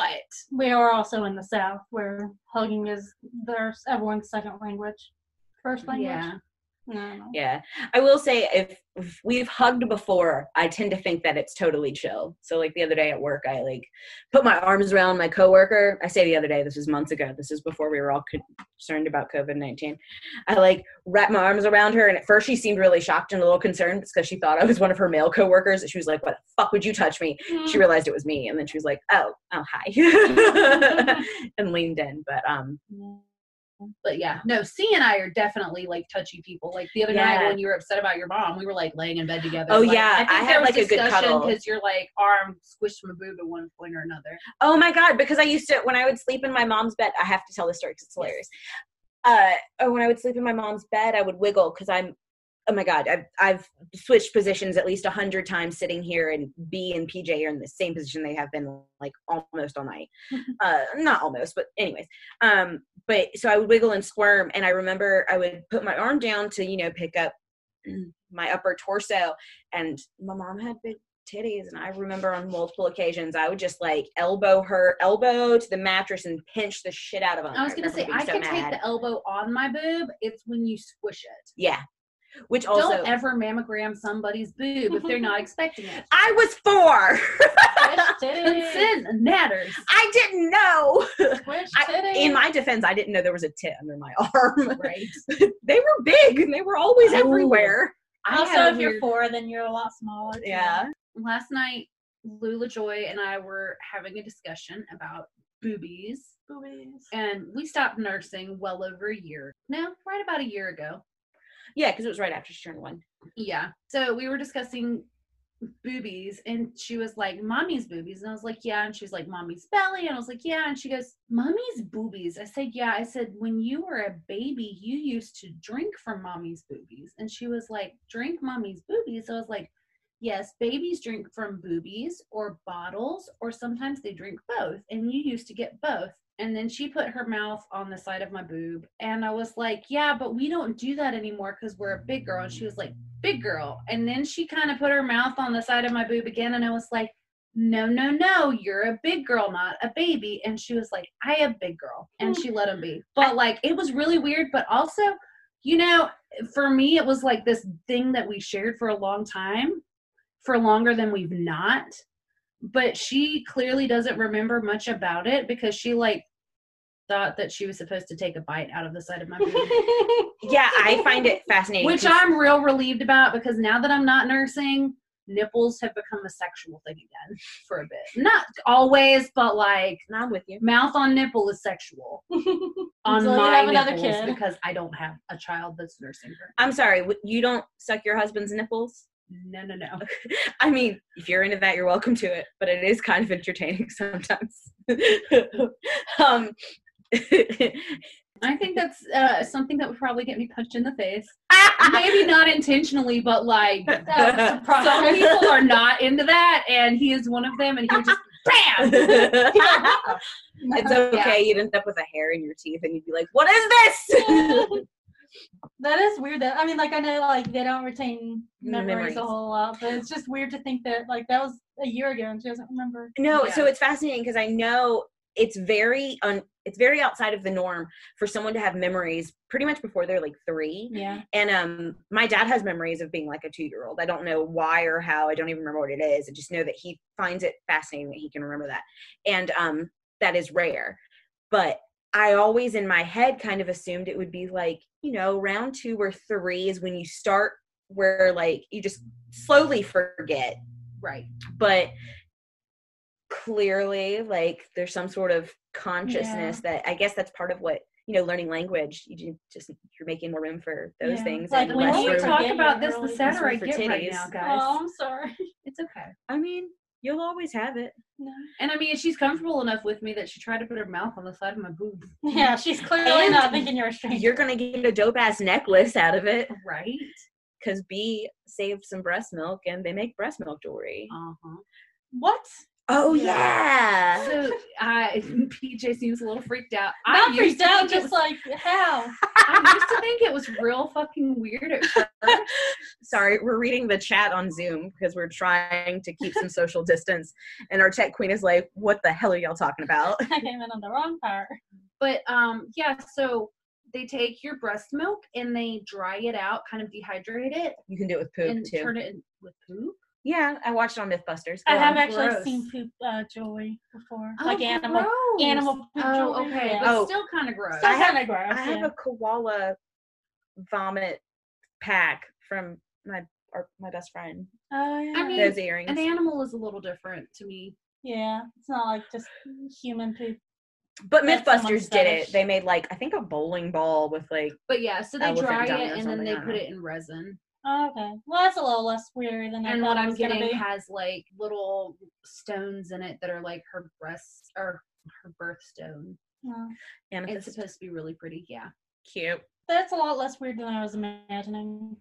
we are also in the South where hugging is everyone's second language, first language. Yeah. No. Yeah. I will say if we've hugged before, I tend to think that it's totally chill. So like the other day at work, I like put my arms around my coworker. I say the other day, this was months ago. This is before we were all concerned about COVID-19. I like wrapped my arms around her. And at first she seemed really shocked and a little concerned because she thought I was one of her male coworkers. She was like, what the fuck would you touch me? Mm-hmm. She realized it was me. And then she was like, oh, hi. And leaned in. But yeah, no, C and I are definitely like touchy people. Like the other night when you were upset about your mom, we were like laying in bed together. Oh like, yeah, I had like a good cuddle because your like arm squished my boob at one point or another. Oh my god, because I used to when I would sleep in my mom's bed. I have to tell this story because it's hilarious. When I would sleep in my mom's bed, I would wiggle because oh my god, I've switched positions at least 100 times sitting here, and B and PJ are in the same position they have been like almost all night. Not almost, but anyways. But so I would wiggle and squirm, and I remember I would put my arm down to, you know, pick up my upper torso, and my mom had big titties. And I remember on multiple occasions, I would just like elbow her elbow to the mattress and pinch the shit out of them. I was going to say, I can take the elbow on my boob. It's when you squish it. Yeah. Which also, don't ever mammogram somebody's boob if they're not expecting it. I was 4. Squish titties matters. I didn't know. Squish titties. In my defense, I didn't know there was a tit under my arm. Right. They were big and they were always everywhere. Also, if you're 4, then you're a lot smaller. Too. Yeah. Last night, Lula Joy and I were having a discussion about boobies. Boobies. And we stopped nursing well over a year. No, right about a year ago. Yeah, because it was right after she turned 1. Yeah. So we were discussing boobies, and she was like, mommy's boobies. And I was like, yeah. And she was like, mommy's belly. And I was like, yeah. And she goes, mommy's boobies. I said, yeah. I said, when you were a baby, you used to drink from mommy's boobies. And she was like, drink mommy's boobies. So I was like, yes, babies drink from boobies or bottles, or sometimes they drink both. And you used to get both. And then she put her mouth on the side of my boob. And I was like, yeah, but we don't do that anymore because we're a big girl. And she was like, big girl. And then she kind of put her mouth on the side of my boob again. And I was like, no, no, no, you're a big girl, not a baby. And she was like, I am big girl. And she let him be. But like, it was really weird. But also, you know, for me, it was like this thing that we shared for a long time, for longer than we've not. But she clearly doesn't remember much about it because she like thought that she was supposed to take a bite out of the side of my boob. Yeah, I find it fascinating. Which I'm real relieved about because now that I'm not nursing, nipples have become a sexual thing again for a bit. Not always, but like, I'm with you. Mouth on nipple is sexual. On my have another kid. Because I don't have a child that's nursing her. I'm sorry, you don't suck your husband's nipples? No, no, no. I mean, if you're into that, you're welcome to it, but it is kind of entertaining sometimes. I think that's something that would probably get me punched in the face. Maybe not intentionally, but like, some people are not into that, and he is one of them, and he just, bam! It's okay, yeah. You'd end up with a hair in your teeth, and you'd be like, what is this? That is weird. That, I mean, like, I know, like, they don't retain memories a whole lot, but it's just weird to think that, like, that was a year ago and she doesn't remember. No, yeah. So it's fascinating because I know it's very outside of the norm for someone to have memories pretty much before they're, like, 3. Yeah. And my dad has memories of being, like, a 2-year-old. I don't know why or how. I don't even remember what it is. I just know that he finds it fascinating that he can remember that. And that is rare. But I always in my head kind of assumed it would be like, you know, round 2 or 3 is when you start where like you just slowly forget. Right. But clearly like there's some sort of consciousness that I guess that's part of what, you know, learning language, you're making more room for those things. Like and when we talk about this, the sadder I get right now, guys. Oh, I'm sorry. It's okay. I mean, you'll always have it. No. And I mean, she's comfortable enough with me that she tried to put her mouth on the side of my boob. Yeah, she's clearly not thinking you're a stranger. You're going to get a dope-ass necklace out of it. Right. Because B saved some breast milk, and they make breast milk jewelry. Uh-huh. What? Oh, yeah. So, PJ seems a little freaked out. I'm freaked out, just like, how? I used to think it was real fucking weird at first. Sorry, we're reading the chat on Zoom because we're trying to keep some social distance. And our tech queen is like, what the hell are y'all talking about? I came in on the wrong part. But, yeah, so they take your breast milk and they dry it out, kind of dehydrate it. You can do it with poop, and too. And turn it in with poop? Yeah, I watched it on MythBusters. I have actually seen poop jewelry before, like animal poop jewelry. Okay, yeah. But still kind of gross. I have a koala vomit pack from my best friend. Oh yeah, I mean, those earrings. An animal is a little different to me. Yeah, it's not like just human poop. But MythBusters did it. They made like I think a bowling ball with like. But yeah, so they dry it and then they put it in resin. Oh, okay. Well, that's a little less weird than I and what I'm getting has like little stones in it that are like her breasts or her birthstone. Oh. And it's supposed to be really pretty. Yeah. Cute. That's a lot less weird than I was imagining.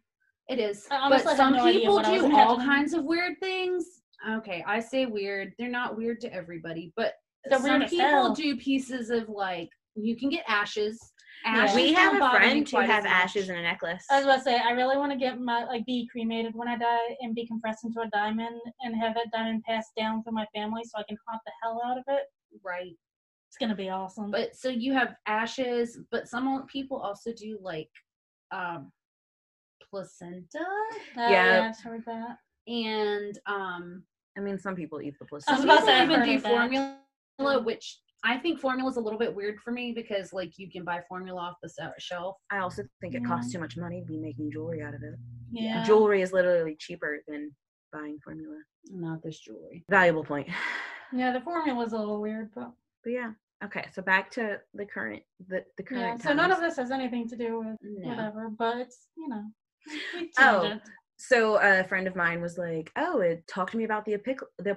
It is. But some people do all kinds of weird things. Okay, I say weird. They're not weird to everybody, but some people do pieces of like you can get ashes. Ashes. We have a friend who has ashes in a necklace. I was about to say, I really want to get my be cremated when I die and be compressed into a diamond and have that diamond passed down through my family so I can haunt the hell out of it. Right. It's gonna be awesome. But so you have ashes, but some people also do like placenta. Yeah, I've heard that. And I mean, some people eat the placenta. Some people even do formula, which I think formula is a little bit weird for me because like you can buy formula off the shelf. I also think it costs too much money to be making jewelry out of it. Yeah, jewelry is literally cheaper than buying formula. Not this jewelry. Valuable point. Yeah, the formula was a little weird, but yeah. Okay, so back to the current times. So none of this has anything to do with whatever, but it's, you know. So a friend of mine was like, talk to me about the apocalypse. The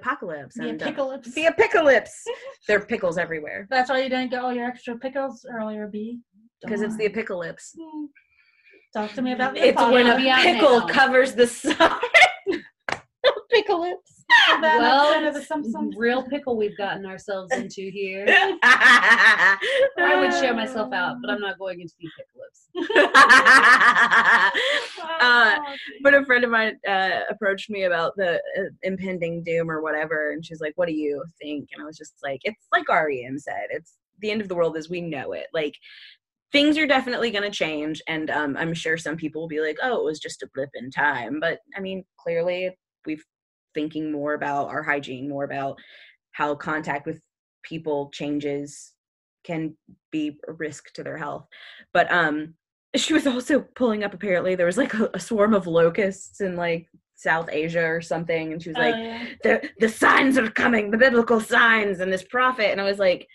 apocalypse. The apocalypse. There are pickles everywhere. That's why you didn't get all your extra pickles earlier, B. Because it's the apocalypse. Mm. Talk to me about the apocalypse. It's when a pickle covers the sun. Pickle-ips. Well, real pickle we've gotten ourselves into here. I would share myself out, but I'm not going into the pickle-ips. But a friend of mine approached me about the impending doom or whatever, and she's like, what do you think? And I was just like, it's like REM said, it's the end of the world as we know it. Like, things are definitely going to change, and I'm sure some people will be like, oh, it was just a blip in time. But, I mean, clearly we've thinking more about our hygiene, more about how contact with people changes can be a risk to their health. But she was also pulling up, apparently there was like a swarm of locusts in like South Asia or something, and she was like, the signs are coming, the biblical signs and this prophet. And I was like,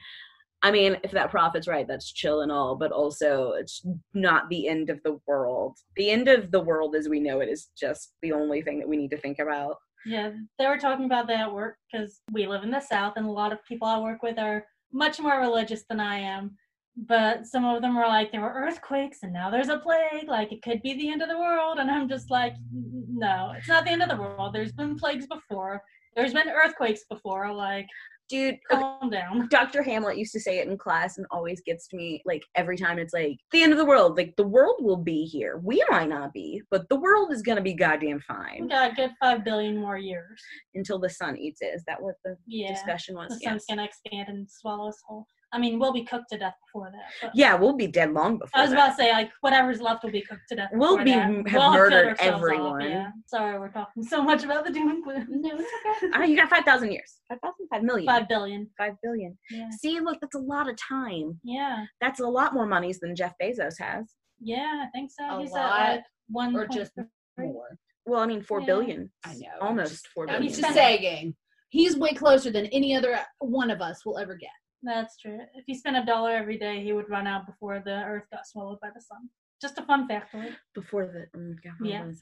I mean, if that prophet's right, that's chill and all, but also it's not the end of the world. The end of the world as we know it is just the only thing that we need to think about. Yeah, they were talking about that at work because we live in the South, and a lot of people I work with are much more religious than I am. But some of them were like, there were earthquakes and now there's a plague, like it could be the end of the world. And I'm just like, no, it's not the end of the world. There's been plagues before. There's been earthquakes before. Like, dude, calm down. Dr. Hamlet used to say it in class and always gets to me, like, every time. It's like, the end of the world. Like, the world will be here. We might not be, but the world is going to be goddamn fine. We got a good 5 billion more years. Until the sun eats it. Is that what the discussion was? The sun's going to expand and swallow us whole. I mean, we'll be cooked to death before that. Yeah, we'll be dead long before that. I was about to say, like, whatever's left will be cooked to death before that. We'll have murdered everyone. Yeah. Sorry, we're talking so much about the doom and gloom. No, it's okay. You got 5,000 years. 5,000? 5 million. 5 billion. 5 billion. Yeah. See, look, that's a lot of time. Yeah. That's a lot more monies than Jeff Bezos has. Yeah, I think so. He's at like one or just more. Well, I mean, 4 billion. I know. Almost 4 billion. He's just saying. He's way closer than any other one of us will ever get. That's true. If he spent $1 every day, he would run out before the earth got swallowed by the sun. Just a fun fact, right? Before the earth got swallowed by the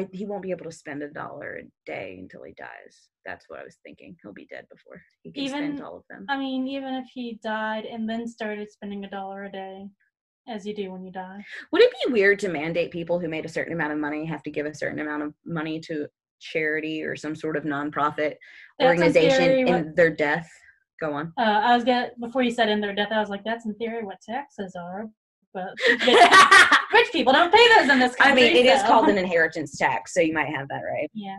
sun. He won't be able to spend $1 a day until he dies. That's what I was thinking. He'll be dead before he can spend all of them. I mean, even if he died and then started spending $1 a day, as you do when you die. Would it be weird to mandate people who made a certain amount of money have to give a certain amount of money to charity or some sort of nonprofit organization in their death? Go on. I was gonna, before you said in their death, I was like, that's in theory what taxes are, but rich people don't pay those in this country. I mean, it is called an inheritance tax, so you might have that right. Yeah.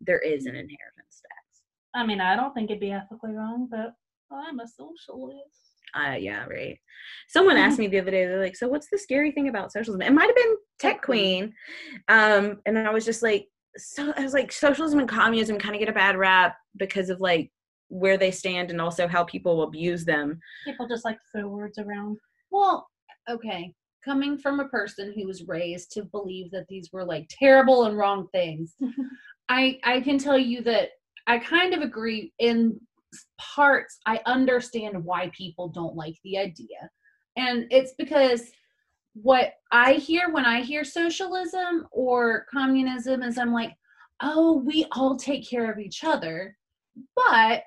There is an inheritance tax. I mean, I don't think it'd be ethically wrong, but I'm a socialist. Yeah, right. Someone asked me the other day, they're like, so what's the scary thing about socialism? It might have been Tech Queen. And I was just like, socialism and communism kind of get a bad rap because of like where they stand and also how people abuse them. People just like to throw words around. Well, okay, coming from a person who was raised to believe that these were like terrible and wrong things, I can tell you that I kind of agree in parts. I understand why people don't like the idea, and it's because what I hear when I hear socialism or communism is I'm like, oh, we all take care of each other, but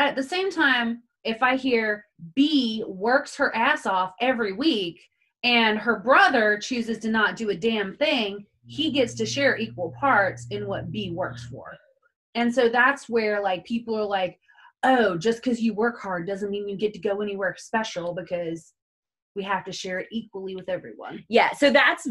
at the same time, if I hear B works her ass off every week and her brother chooses to not do a damn thing, he gets to share equal parts in what B works for. And so that's where like people are like, oh, just because you work hard doesn't mean you get to go anywhere special because we have to share it equally with everyone. Yeah, so that's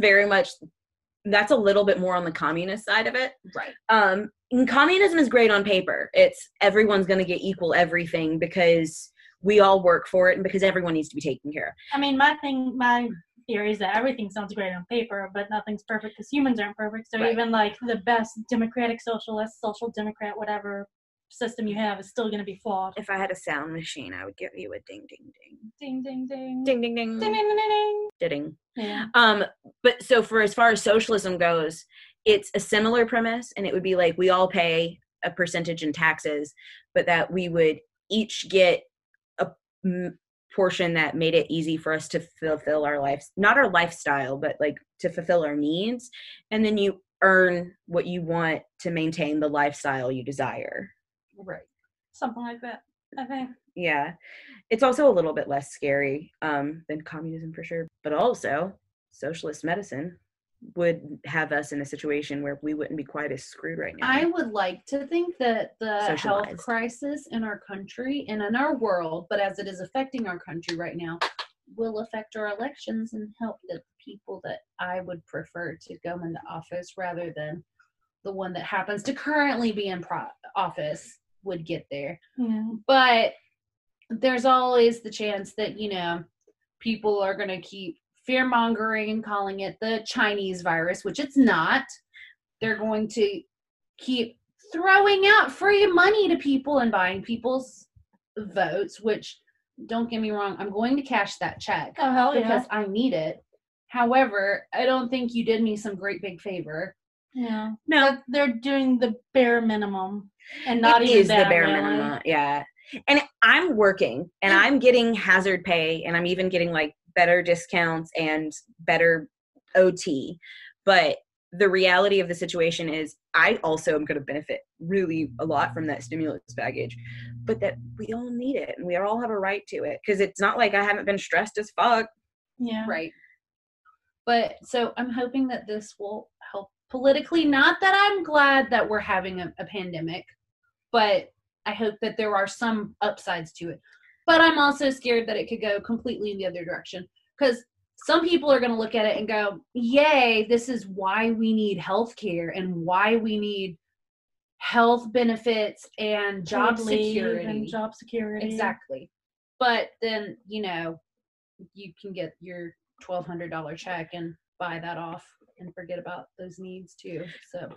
a little bit more on the communist side of it. Right. And communism is great on paper. It's everyone's going to get equal everything because we all work for it and because everyone needs to be taken care of. I mean, my theory is that everything sounds great on paper, but nothing's perfect because humans aren't perfect. So even like the best democratic socialist, social democrat, whatever system you have is still going to be flawed. If I had a sound machine, I would give you a ding, ding, ding. Ding, ding, ding. Ding, ding, ding. Ding, ding, ding, ding. Ding. Yeah. But so for as far as socialism goes, it's a similar premise, and it would be like we all pay a percentage in taxes, but that we would each get a portion that made it easy for us to fulfill our lives, not our lifestyle, but like to fulfill our needs. And then you earn what you want to maintain the lifestyle you desire. Right. Something like that, I think. Yeah. It's also a little bit less scary than communism for sure. But also, socialist medicine would have us in a situation where we wouldn't be quite as screwed right now. I would like to think that the health crisis in our country and in our world, but as it is affecting our country right now, will affect our elections and help the people that I would prefer to go into office rather than the one that happens to currently be in office would get there. Yeah. But there's always the chance that, you know, people are going to keep fear-mongering and calling it the Chinese virus, which it's not. They're going to keep throwing out free money to people and buying people's votes, which, don't get me wrong, I'm going to cash that check. Oh, hell yeah. Because I need it. However, I don't think you did me some great big favor. Yeah. No. They're doing the bare minimum. And not even is the bare minimum. Yeah. And I'm working, and I'm getting hazard pay, and I'm even getting, like, better discounts and better OT. But the reality of the situation is I also am going to benefit really a lot from that stimulus package, but that we all need it, and we all have a right to it, because it's not like I haven't been stressed as fuck. Yeah. Right. But so I'm hoping that this will help politically. Not that I'm glad that we're having a pandemic, but I hope that there are some upsides to it. But I'm also scared that it could go completely in the other direction, because some people are going to look at it and go, yay, this is why we need healthcare and why we need health benefits and job security. Exactly. But then, you know, you can get your $1,200 check and buy that off and forget about those needs too. So,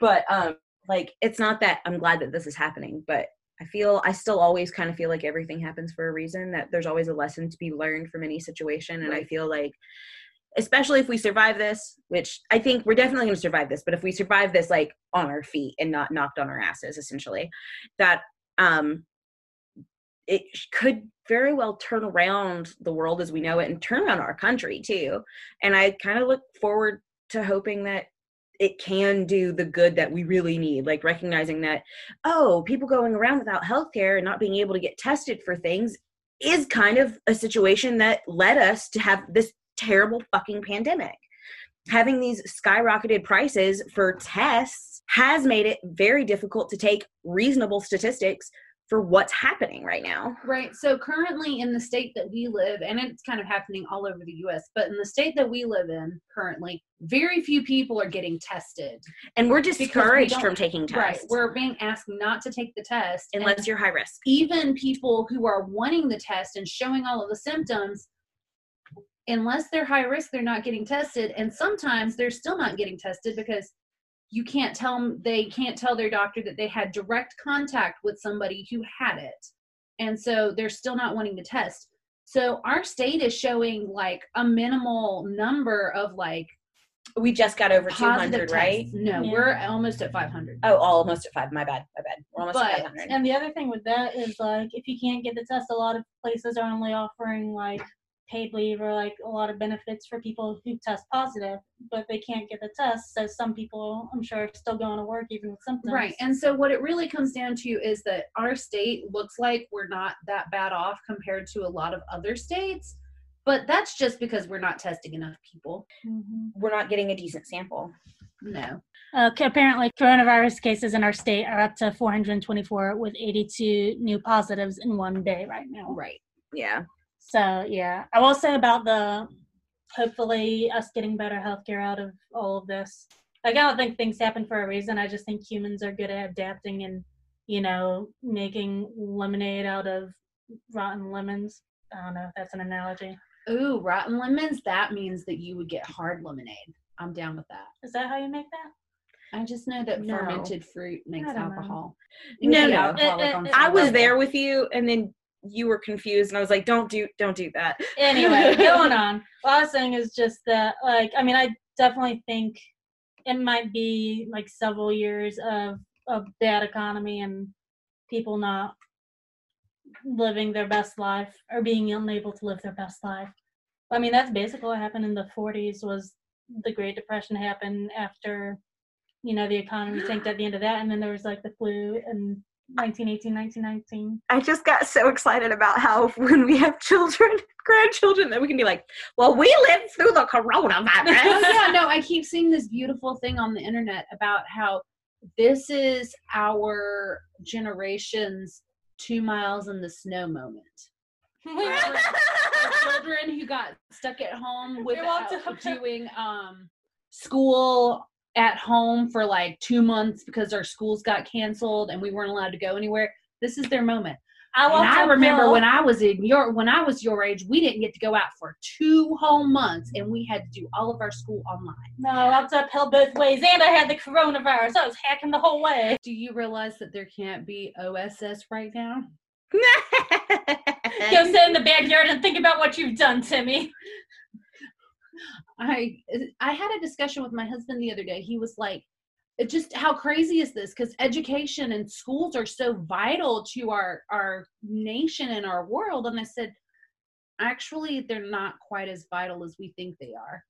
but like, it's not that I'm glad that this is happening, but I still always kind of feel like everything happens for a reason, that there's always a lesson to be learned from any situation. And I feel like, especially if we survive this, which I think we're definitely going to survive this, but if we survive this, like, on our feet and not knocked on our asses, essentially, that it could very well turn around the world as we know it and turn around our country too. And I kind of look forward to hoping that it can do the good that we really need, like recognizing that, oh, people going around without healthcare and not being able to get tested for things is kind of a situation that led us to have this terrible fucking pandemic. Having these skyrocketed prices for tests has made it very difficult to take reasonable statistics for what's happening right now. Right. So currently in the state that we live, and it's kind of happening all over the US, but in the state that we live in currently, very few people are getting tested. And we're discouraged from taking tests. Right. We're being asked not to take the test. Unless you're high risk. Even people who are wanting the test and showing all of the symptoms, unless they're high risk, they're not getting tested. And sometimes they're still not getting tested because you can't tell them, they can't tell their doctor that they had direct contact with somebody who had it. And so they're still not wanting to test. So our state is showing like a minimal number of like, we just got over 200, right? No, yeah. We're almost at 500. Oh, almost at 5. My bad. We're almost at 500. And the other thing with that is like, if you can't get the test, a lot of places are only offering like paid leave or like a lot of benefits for people who test positive, but they can't get the test. So some people, I'm sure, are still going to work even with symptoms. Right. And so what it really comes down to is that our state looks like we're not that bad off compared to a lot of other states, but that's just because we're not testing enough people. Mm-hmm. We're not getting a decent sample. No. Okay, apparently coronavirus cases in our state are up to 424 with 82 new positives in one day right now. Right. Yeah. So yeah, I will say about the hopefully us getting better healthcare out of all of this. Like, I don't think things happen for a reason. I just think humans are good at adapting and, you know, making lemonade out of rotten lemons. I don't know if that's an analogy. Ooh, rotten lemons. That means that you would get hard lemonade. I'm down with that. Is that how you make that? I just know that fermented fruit makes alcohol. No. I was there with you, and then you were confused, and I was like, don't do that. Anyway, going on. What I was saying is just that, like, I mean, I definitely think it might be, like, several years of bad economy and people not living their best life or being unable to live their best life. I mean, that's basically what happened in the 40s. Was the Great Depression happened after, you know, the economy tanked at the end of that, and then there was, like, the flu and 1918, 1919. I just got so excited about how when we have children, grandchildren, that we can be like, well, we lived through the coronavirus. I keep seeing this beautiful thing on the internet about how this is our generation's 2 miles in the snow moment. Children who got stuck at home without doing school at home for like 2 months because our schools got canceled and we weren't allowed to go anywhere. This is their moment. I remember when I was your age, we didn't get to go out for 2 whole months and we had to do all of our school online. No, I was uphill both ways, and I had the coronavirus. I was hacking the whole way. Do you realize that there can't be OSS right now? Go sit in the backyard and think about what you've done, Timmy. I had a discussion with my husband the other day. He was like, just how crazy is this? Because education and schools are so vital to our nation and our world. And I said, actually, they're not quite as vital as we think they are.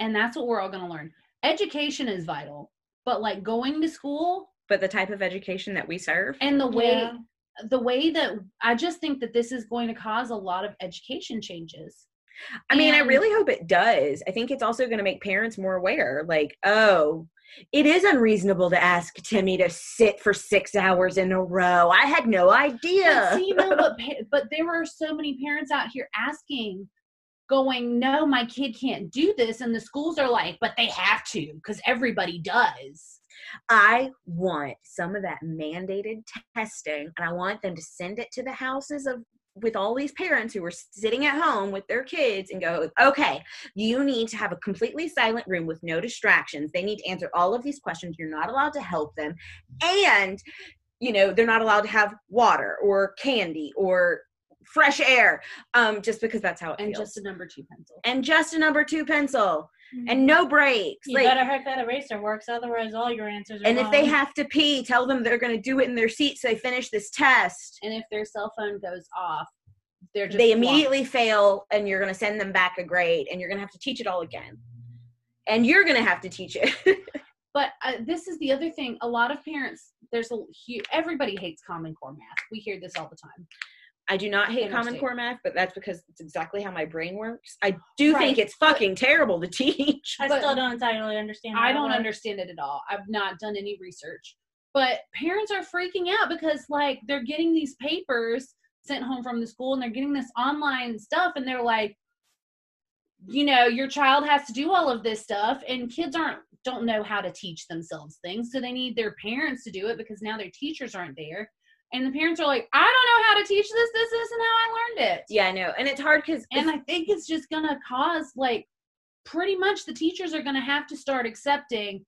And that's what we're all going to learn. Education is vital, but like going to school. But the type of education that we serve. And the way that I just think that this is going to cause a lot of education changes. I mean, I really hope it does. I think it's also going to make parents more aware, like, oh, it is unreasonable to ask Timmy to sit for 6 hours in a row. I had no idea. But, see, but there are so many parents out here asking, going, no, my kid can't do this. And the schools are like, but they have to because everybody does. I want some of that mandated testing, and I want them to send it to the houses of with all these parents who were sitting at home with their kids and go, okay, you need to have a completely silent room with no distractions. They need to answer all of these questions. You're not allowed to help them. And, you know, they're not allowed to have water or candy or fresh air, just because that's how it feels. And just a number 2 pencil. And just a number 2 pencil. Mm-hmm. And no breaks. You better hope that eraser works, otherwise all your answers are wrong. If they have to pee, tell them they're going to do it in their seat so they finish this test. And if their cell phone goes off, they immediately fail, and you're going to send them back a grade, and you're going to have to teach it all again. And you're going to have to teach it. But this is the other thing. A lot of parents, everybody hates Common Core math. We hear this all the time. I do not hate Common Core math, but that's because it's exactly how my brain works. I do think it's fucking terrible to teach. I still don't entirely understand. I don't understand it at all. I've not done any research. But parents are freaking out because, like, they're getting these papers sent home from the school, and they're getting this online stuff, and they're like, you know, your child has to do all of this stuff, and kids don't know how to teach themselves things, so they need their parents to do it because now their teachers aren't there. And the parents are like, I don't know how to teach this, and how I learned it. Yeah, I know. And it's hard because... And I think it's just going to cause, like, pretty much the teachers are going to have to start accepting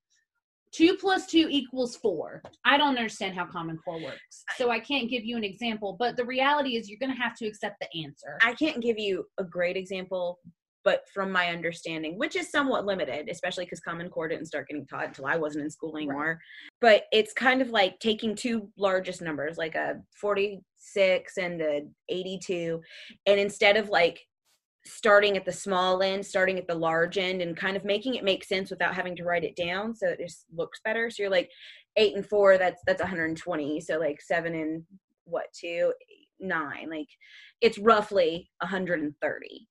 2 + 2 = 4. I don't understand how Common Core works, so I can't give you an example. But the reality is you're going to have to accept the answer. I can't give you a great example, but from my understanding, which is somewhat limited, especially because Common Core didn't start getting taught until I wasn't in school anymore. Right. But it's kind of like taking two largest numbers, like a 46 and an 82, and instead of like starting at the small end, starting at the large end, and kind of making it make sense without having to write it down, so it just looks better. So you're like 8 and 4, that's 120. So like 7 and 2, 9. Like it's roughly 130.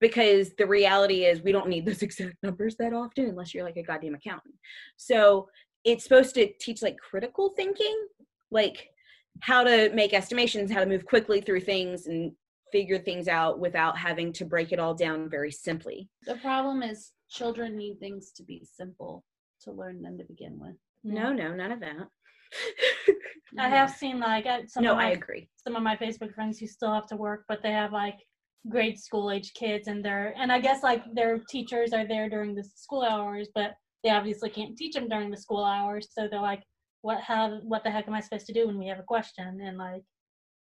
Because the reality is we don't need those exact numbers that often unless you're like a goddamn accountant. So it's supposed to teach like critical thinking, like how to make estimations, how to move quickly through things and figure things out without having to break it all down very simply. The problem is children need things to be simple to learn them to begin with. No, no, none of that. I have seen I agree. Some of my Facebook friends who still have to work, but they have like grade school age kids, and I guess like their teachers are there during the school hours, but they obviously can't teach them during the school hours. So they're like, what the heck am I supposed to do when we have a question? And like,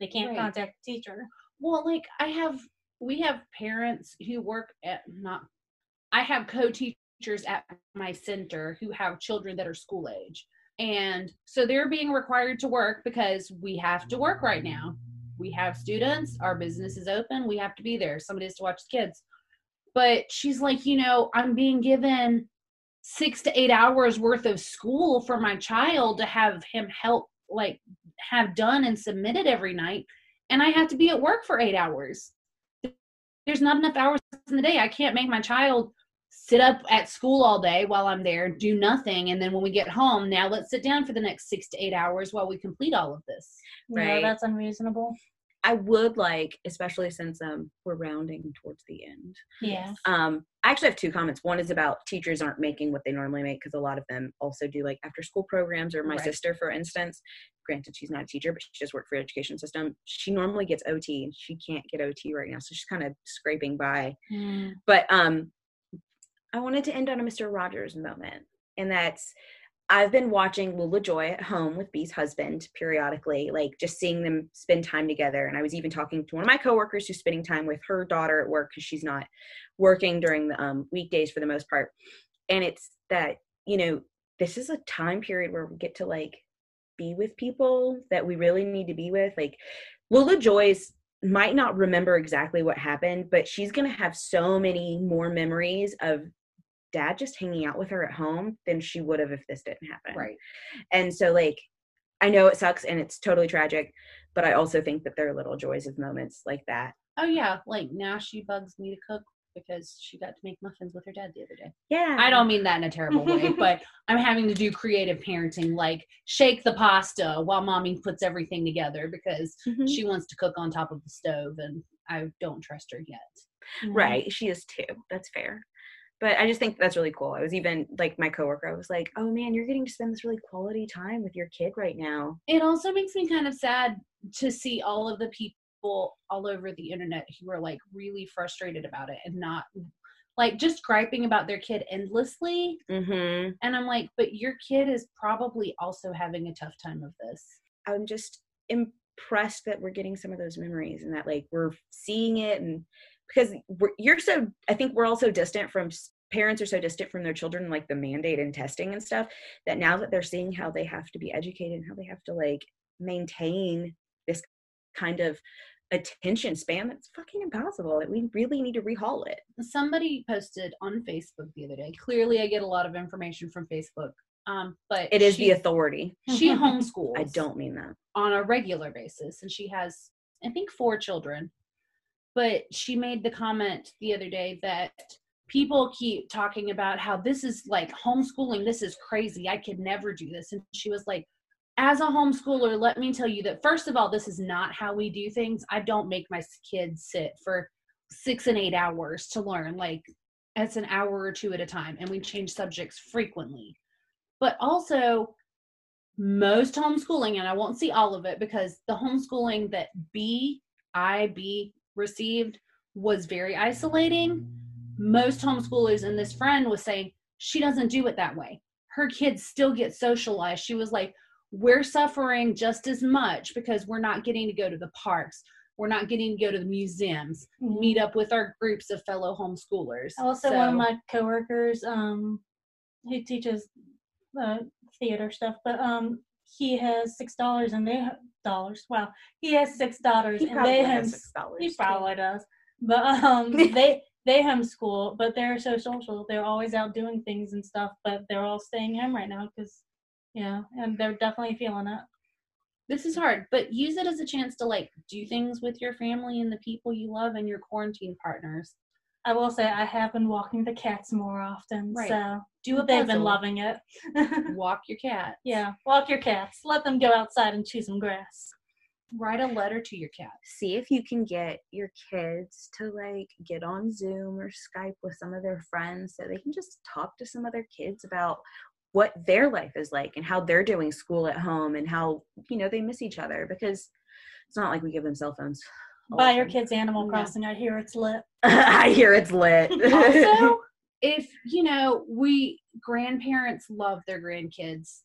they can't contact the teacher. Well, like we have parents who work I have co-teachers at my center who have children that are school age. And so they're being required to work because we have to work right now. We have students, our business is open, we have to be there. Somebody has to watch the kids. But she's like, you know, I'm being given 6 to 8 hours worth of school for my child to have him help, like have done and submitted every night. And I have to be at work for 8 hours. There's not enough hours in the day. I can't make my child sit up at school all day while I'm there, do nothing, and then when we get home, now let's sit down for the next 6 to 8 hours while we complete all of this. Right. No, that's unreasonable. I would like, especially since we're rounding towards the end. Yes. I actually have two comments. One is about teachers aren't making what they normally make, because a lot of them also do like after school programs, or my sister, for instance. Granted, she's not a teacher, but she just worked for an education system. She normally gets OT, and she can't get OT right now, so she's kind of scraping by. Mm. But I wanted to end on a Mr. Rogers moment, and that's I've been watching Lula Joy at home with Bee's husband periodically, like just seeing them spend time together. And I was even talking to one of my coworkers who's spending time with her daughter at work because she's not working during the weekdays for the most part. And it's that, you know, this is a time period where we get to like be with people that we really need to be with. Like Lula Joy's might not remember exactly what happened, but she's going to have so many more memories of Dad just hanging out with her at home than she would have if this didn't happen. Right. And so like, I know it sucks and it's totally tragic, but I also think that there are little joys of moments like that. Oh yeah. Like now she bugs me to cook because she got to make muffins with her dad the other day. Yeah. I don't mean that in a terrible way, but I'm having to do creative parenting, like shake the pasta while mommy puts everything together because she wants to cook on top of the stove and I don't trust her yet. Right. She is too. That's fair. But I just think that's really cool. I was even, like, my coworker, I was like, oh, man, you're getting to spend this really quality time with your kid right now. It also makes me kind of sad to see all of the people all over the internet who are, like, really frustrated about it and not, like, just griping about their kid endlessly. Mm-hmm. And I'm like, but your kid is probably also having a tough time of this. I'm just impressed that we're getting some of those memories and that, like, we're seeing it and – because I think we're all so distant from, parents are so distant from their children, like the mandate and testing and stuff, that now that they're seeing how they have to be educated and how they have to like maintain this kind of attention span, that's fucking impossible, that we really need to rehaul it. Somebody posted on Facebook the other day, clearly I get a lot of information from Facebook, but it is the authority. She homeschools. I don't mean that. On a regular basis. And she has, I think 4 children. But she made the comment the other day that people keep talking about how this is like homeschooling. This is crazy. I could never do this. And she was like, as a homeschooler, let me tell you that first of all, this is not how we do things. I don't make my kids sit for 6 and 8 hours to learn. Like it's an hour or 2 at a time. And we change subjects frequently. But also most homeschooling, and I won't see all of it because the homeschooling that I received was very isolating. Most homeschoolers, and this friend was saying, she doesn't do it that way. Her kids still get socialized. She was like, we're suffering just as much because we're not getting to go to the parks. We're not getting to go to the museums, meet up with our groups of fellow homeschoolers. Also, one of my coworkers who teaches theater stuff, but he has $6 and they dollars. Wow, he has $6 and they have $6. He probably does, but they homeschool, but they're so social. They're always out doing things and stuff, but they're all staying home right now because, and they're definitely feeling it. This is hard, but use it as a chance to like do things with your family and the people you love and your quarantine partners. I will say I have been walking the cats more often, so they've been loving it. Walk your cats. Yeah, walk your cats. Let them go outside and chew some grass. Write a letter to your cat. See if you can get your kids to like get on Zoom or Skype with some of their friends so they can just talk to some other kids about what their life is like and how they're doing school at home and how, you know, they miss each other, because it's not like we give them cell phones. Buy your kids Animal Crossing. Yeah. I hear it's lit. I hear it's lit. Also, if, you know, we grandparents love their grandkids,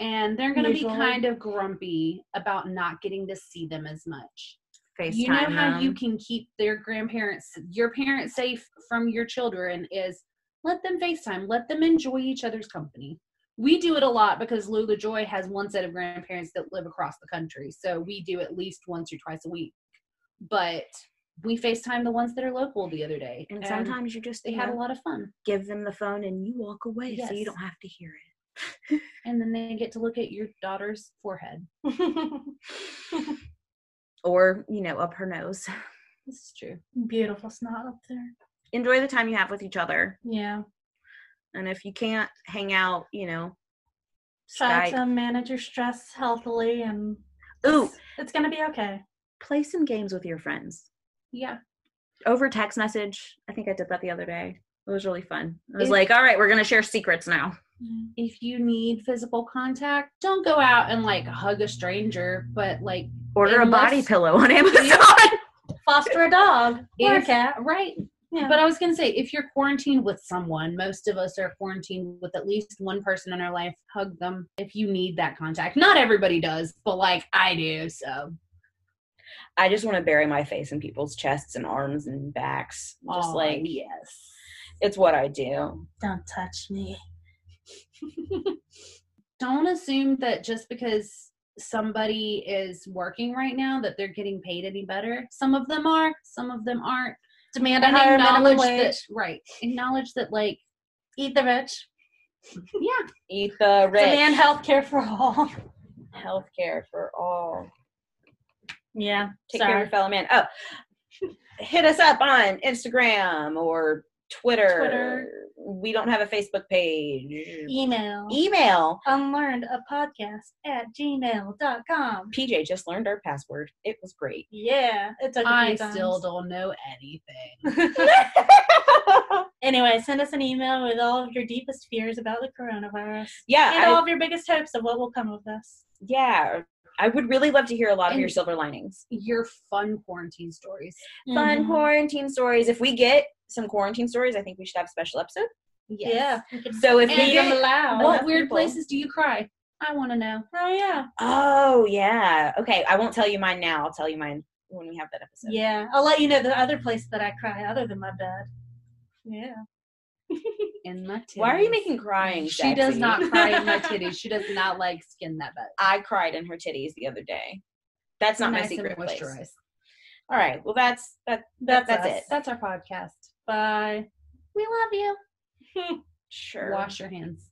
and they're going to be kind of grumpy about not getting to see them as much. FaceTime you know how them. You can keep their grandparents, your parents safe from your children is let them FaceTime. Let them enjoy each other's company. We do it a lot because Lula Joy has one set of grandparents that live across the country. So we do at least once or twice a week. But we FaceTime the ones that are local the other day. And sometimes you just, they had a lot of fun. Give them the phone and you walk away so you don't have to hear it. And then they get to look at your daughter's forehead. Or, you know, up her nose. This is true. Beautiful snot up there. Enjoy the time you have with each other. Yeah. And if you can't hang out, you know, try to manage your stress healthily and it's going to be okay. Play some games with your friends. Yeah. Over text message. I think I did that the other day. It was really fun. I was like, all right, we're going to share secrets now. If you need physical contact, don't go out and like hug a stranger, but like order a body pillow on Amazon. Foster a dog or a cat, right? Yeah. But I was gonna say, if you're quarantined with someone, most of us are quarantined with at least one person in our life. Hug them if you need that contact. Not everybody does, but like I do. So I just want to bury my face in people's chests and arms and backs. Just yes, it's what I do. Don't touch me. Don't assume that just because somebody is working right now that they're getting paid any better. Some of them are, some of them aren't. Demand a higher minimum wage. Right. Acknowledge that, like, eat the rich. Yeah. Eat the rich. Demand healthcare for all. Healthcare for all. Yeah. Take care of your fellow man. Oh, hit us up on Instagram or Twitter. We don't have a Facebook page. Email. unlearnedapodcast@gmail.com. PJ just learned our password. It was great. Yeah. It took I still don't know anything. Anyway, send us an email with all of your deepest fears about the coronavirus. Yeah. And all of your biggest hopes of what will come of this. Yeah. I would really love to hear a lot of your silver linings. Your fun quarantine stories. Mm-hmm. Fun quarantine stories. If we get some quarantine stories, I think we should have a special episode. Yes. Yeah. So if we allow, what weird places do you cry? I want to know. Oh, yeah. Oh, yeah. Okay. I won't tell you mine now. I'll tell you mine when we have that episode. Yeah. I'll let you know the other place that I cry other than my bed. Yeah. In my titties. Why are you making crying? She sexy? Does not cry in my titties. She does not like skin that bad. I cried in her titties the other day. That's not nice my secret place. All right. Well, that's it. That's our podcast. Bye. We love you. Sure. Wash your hands.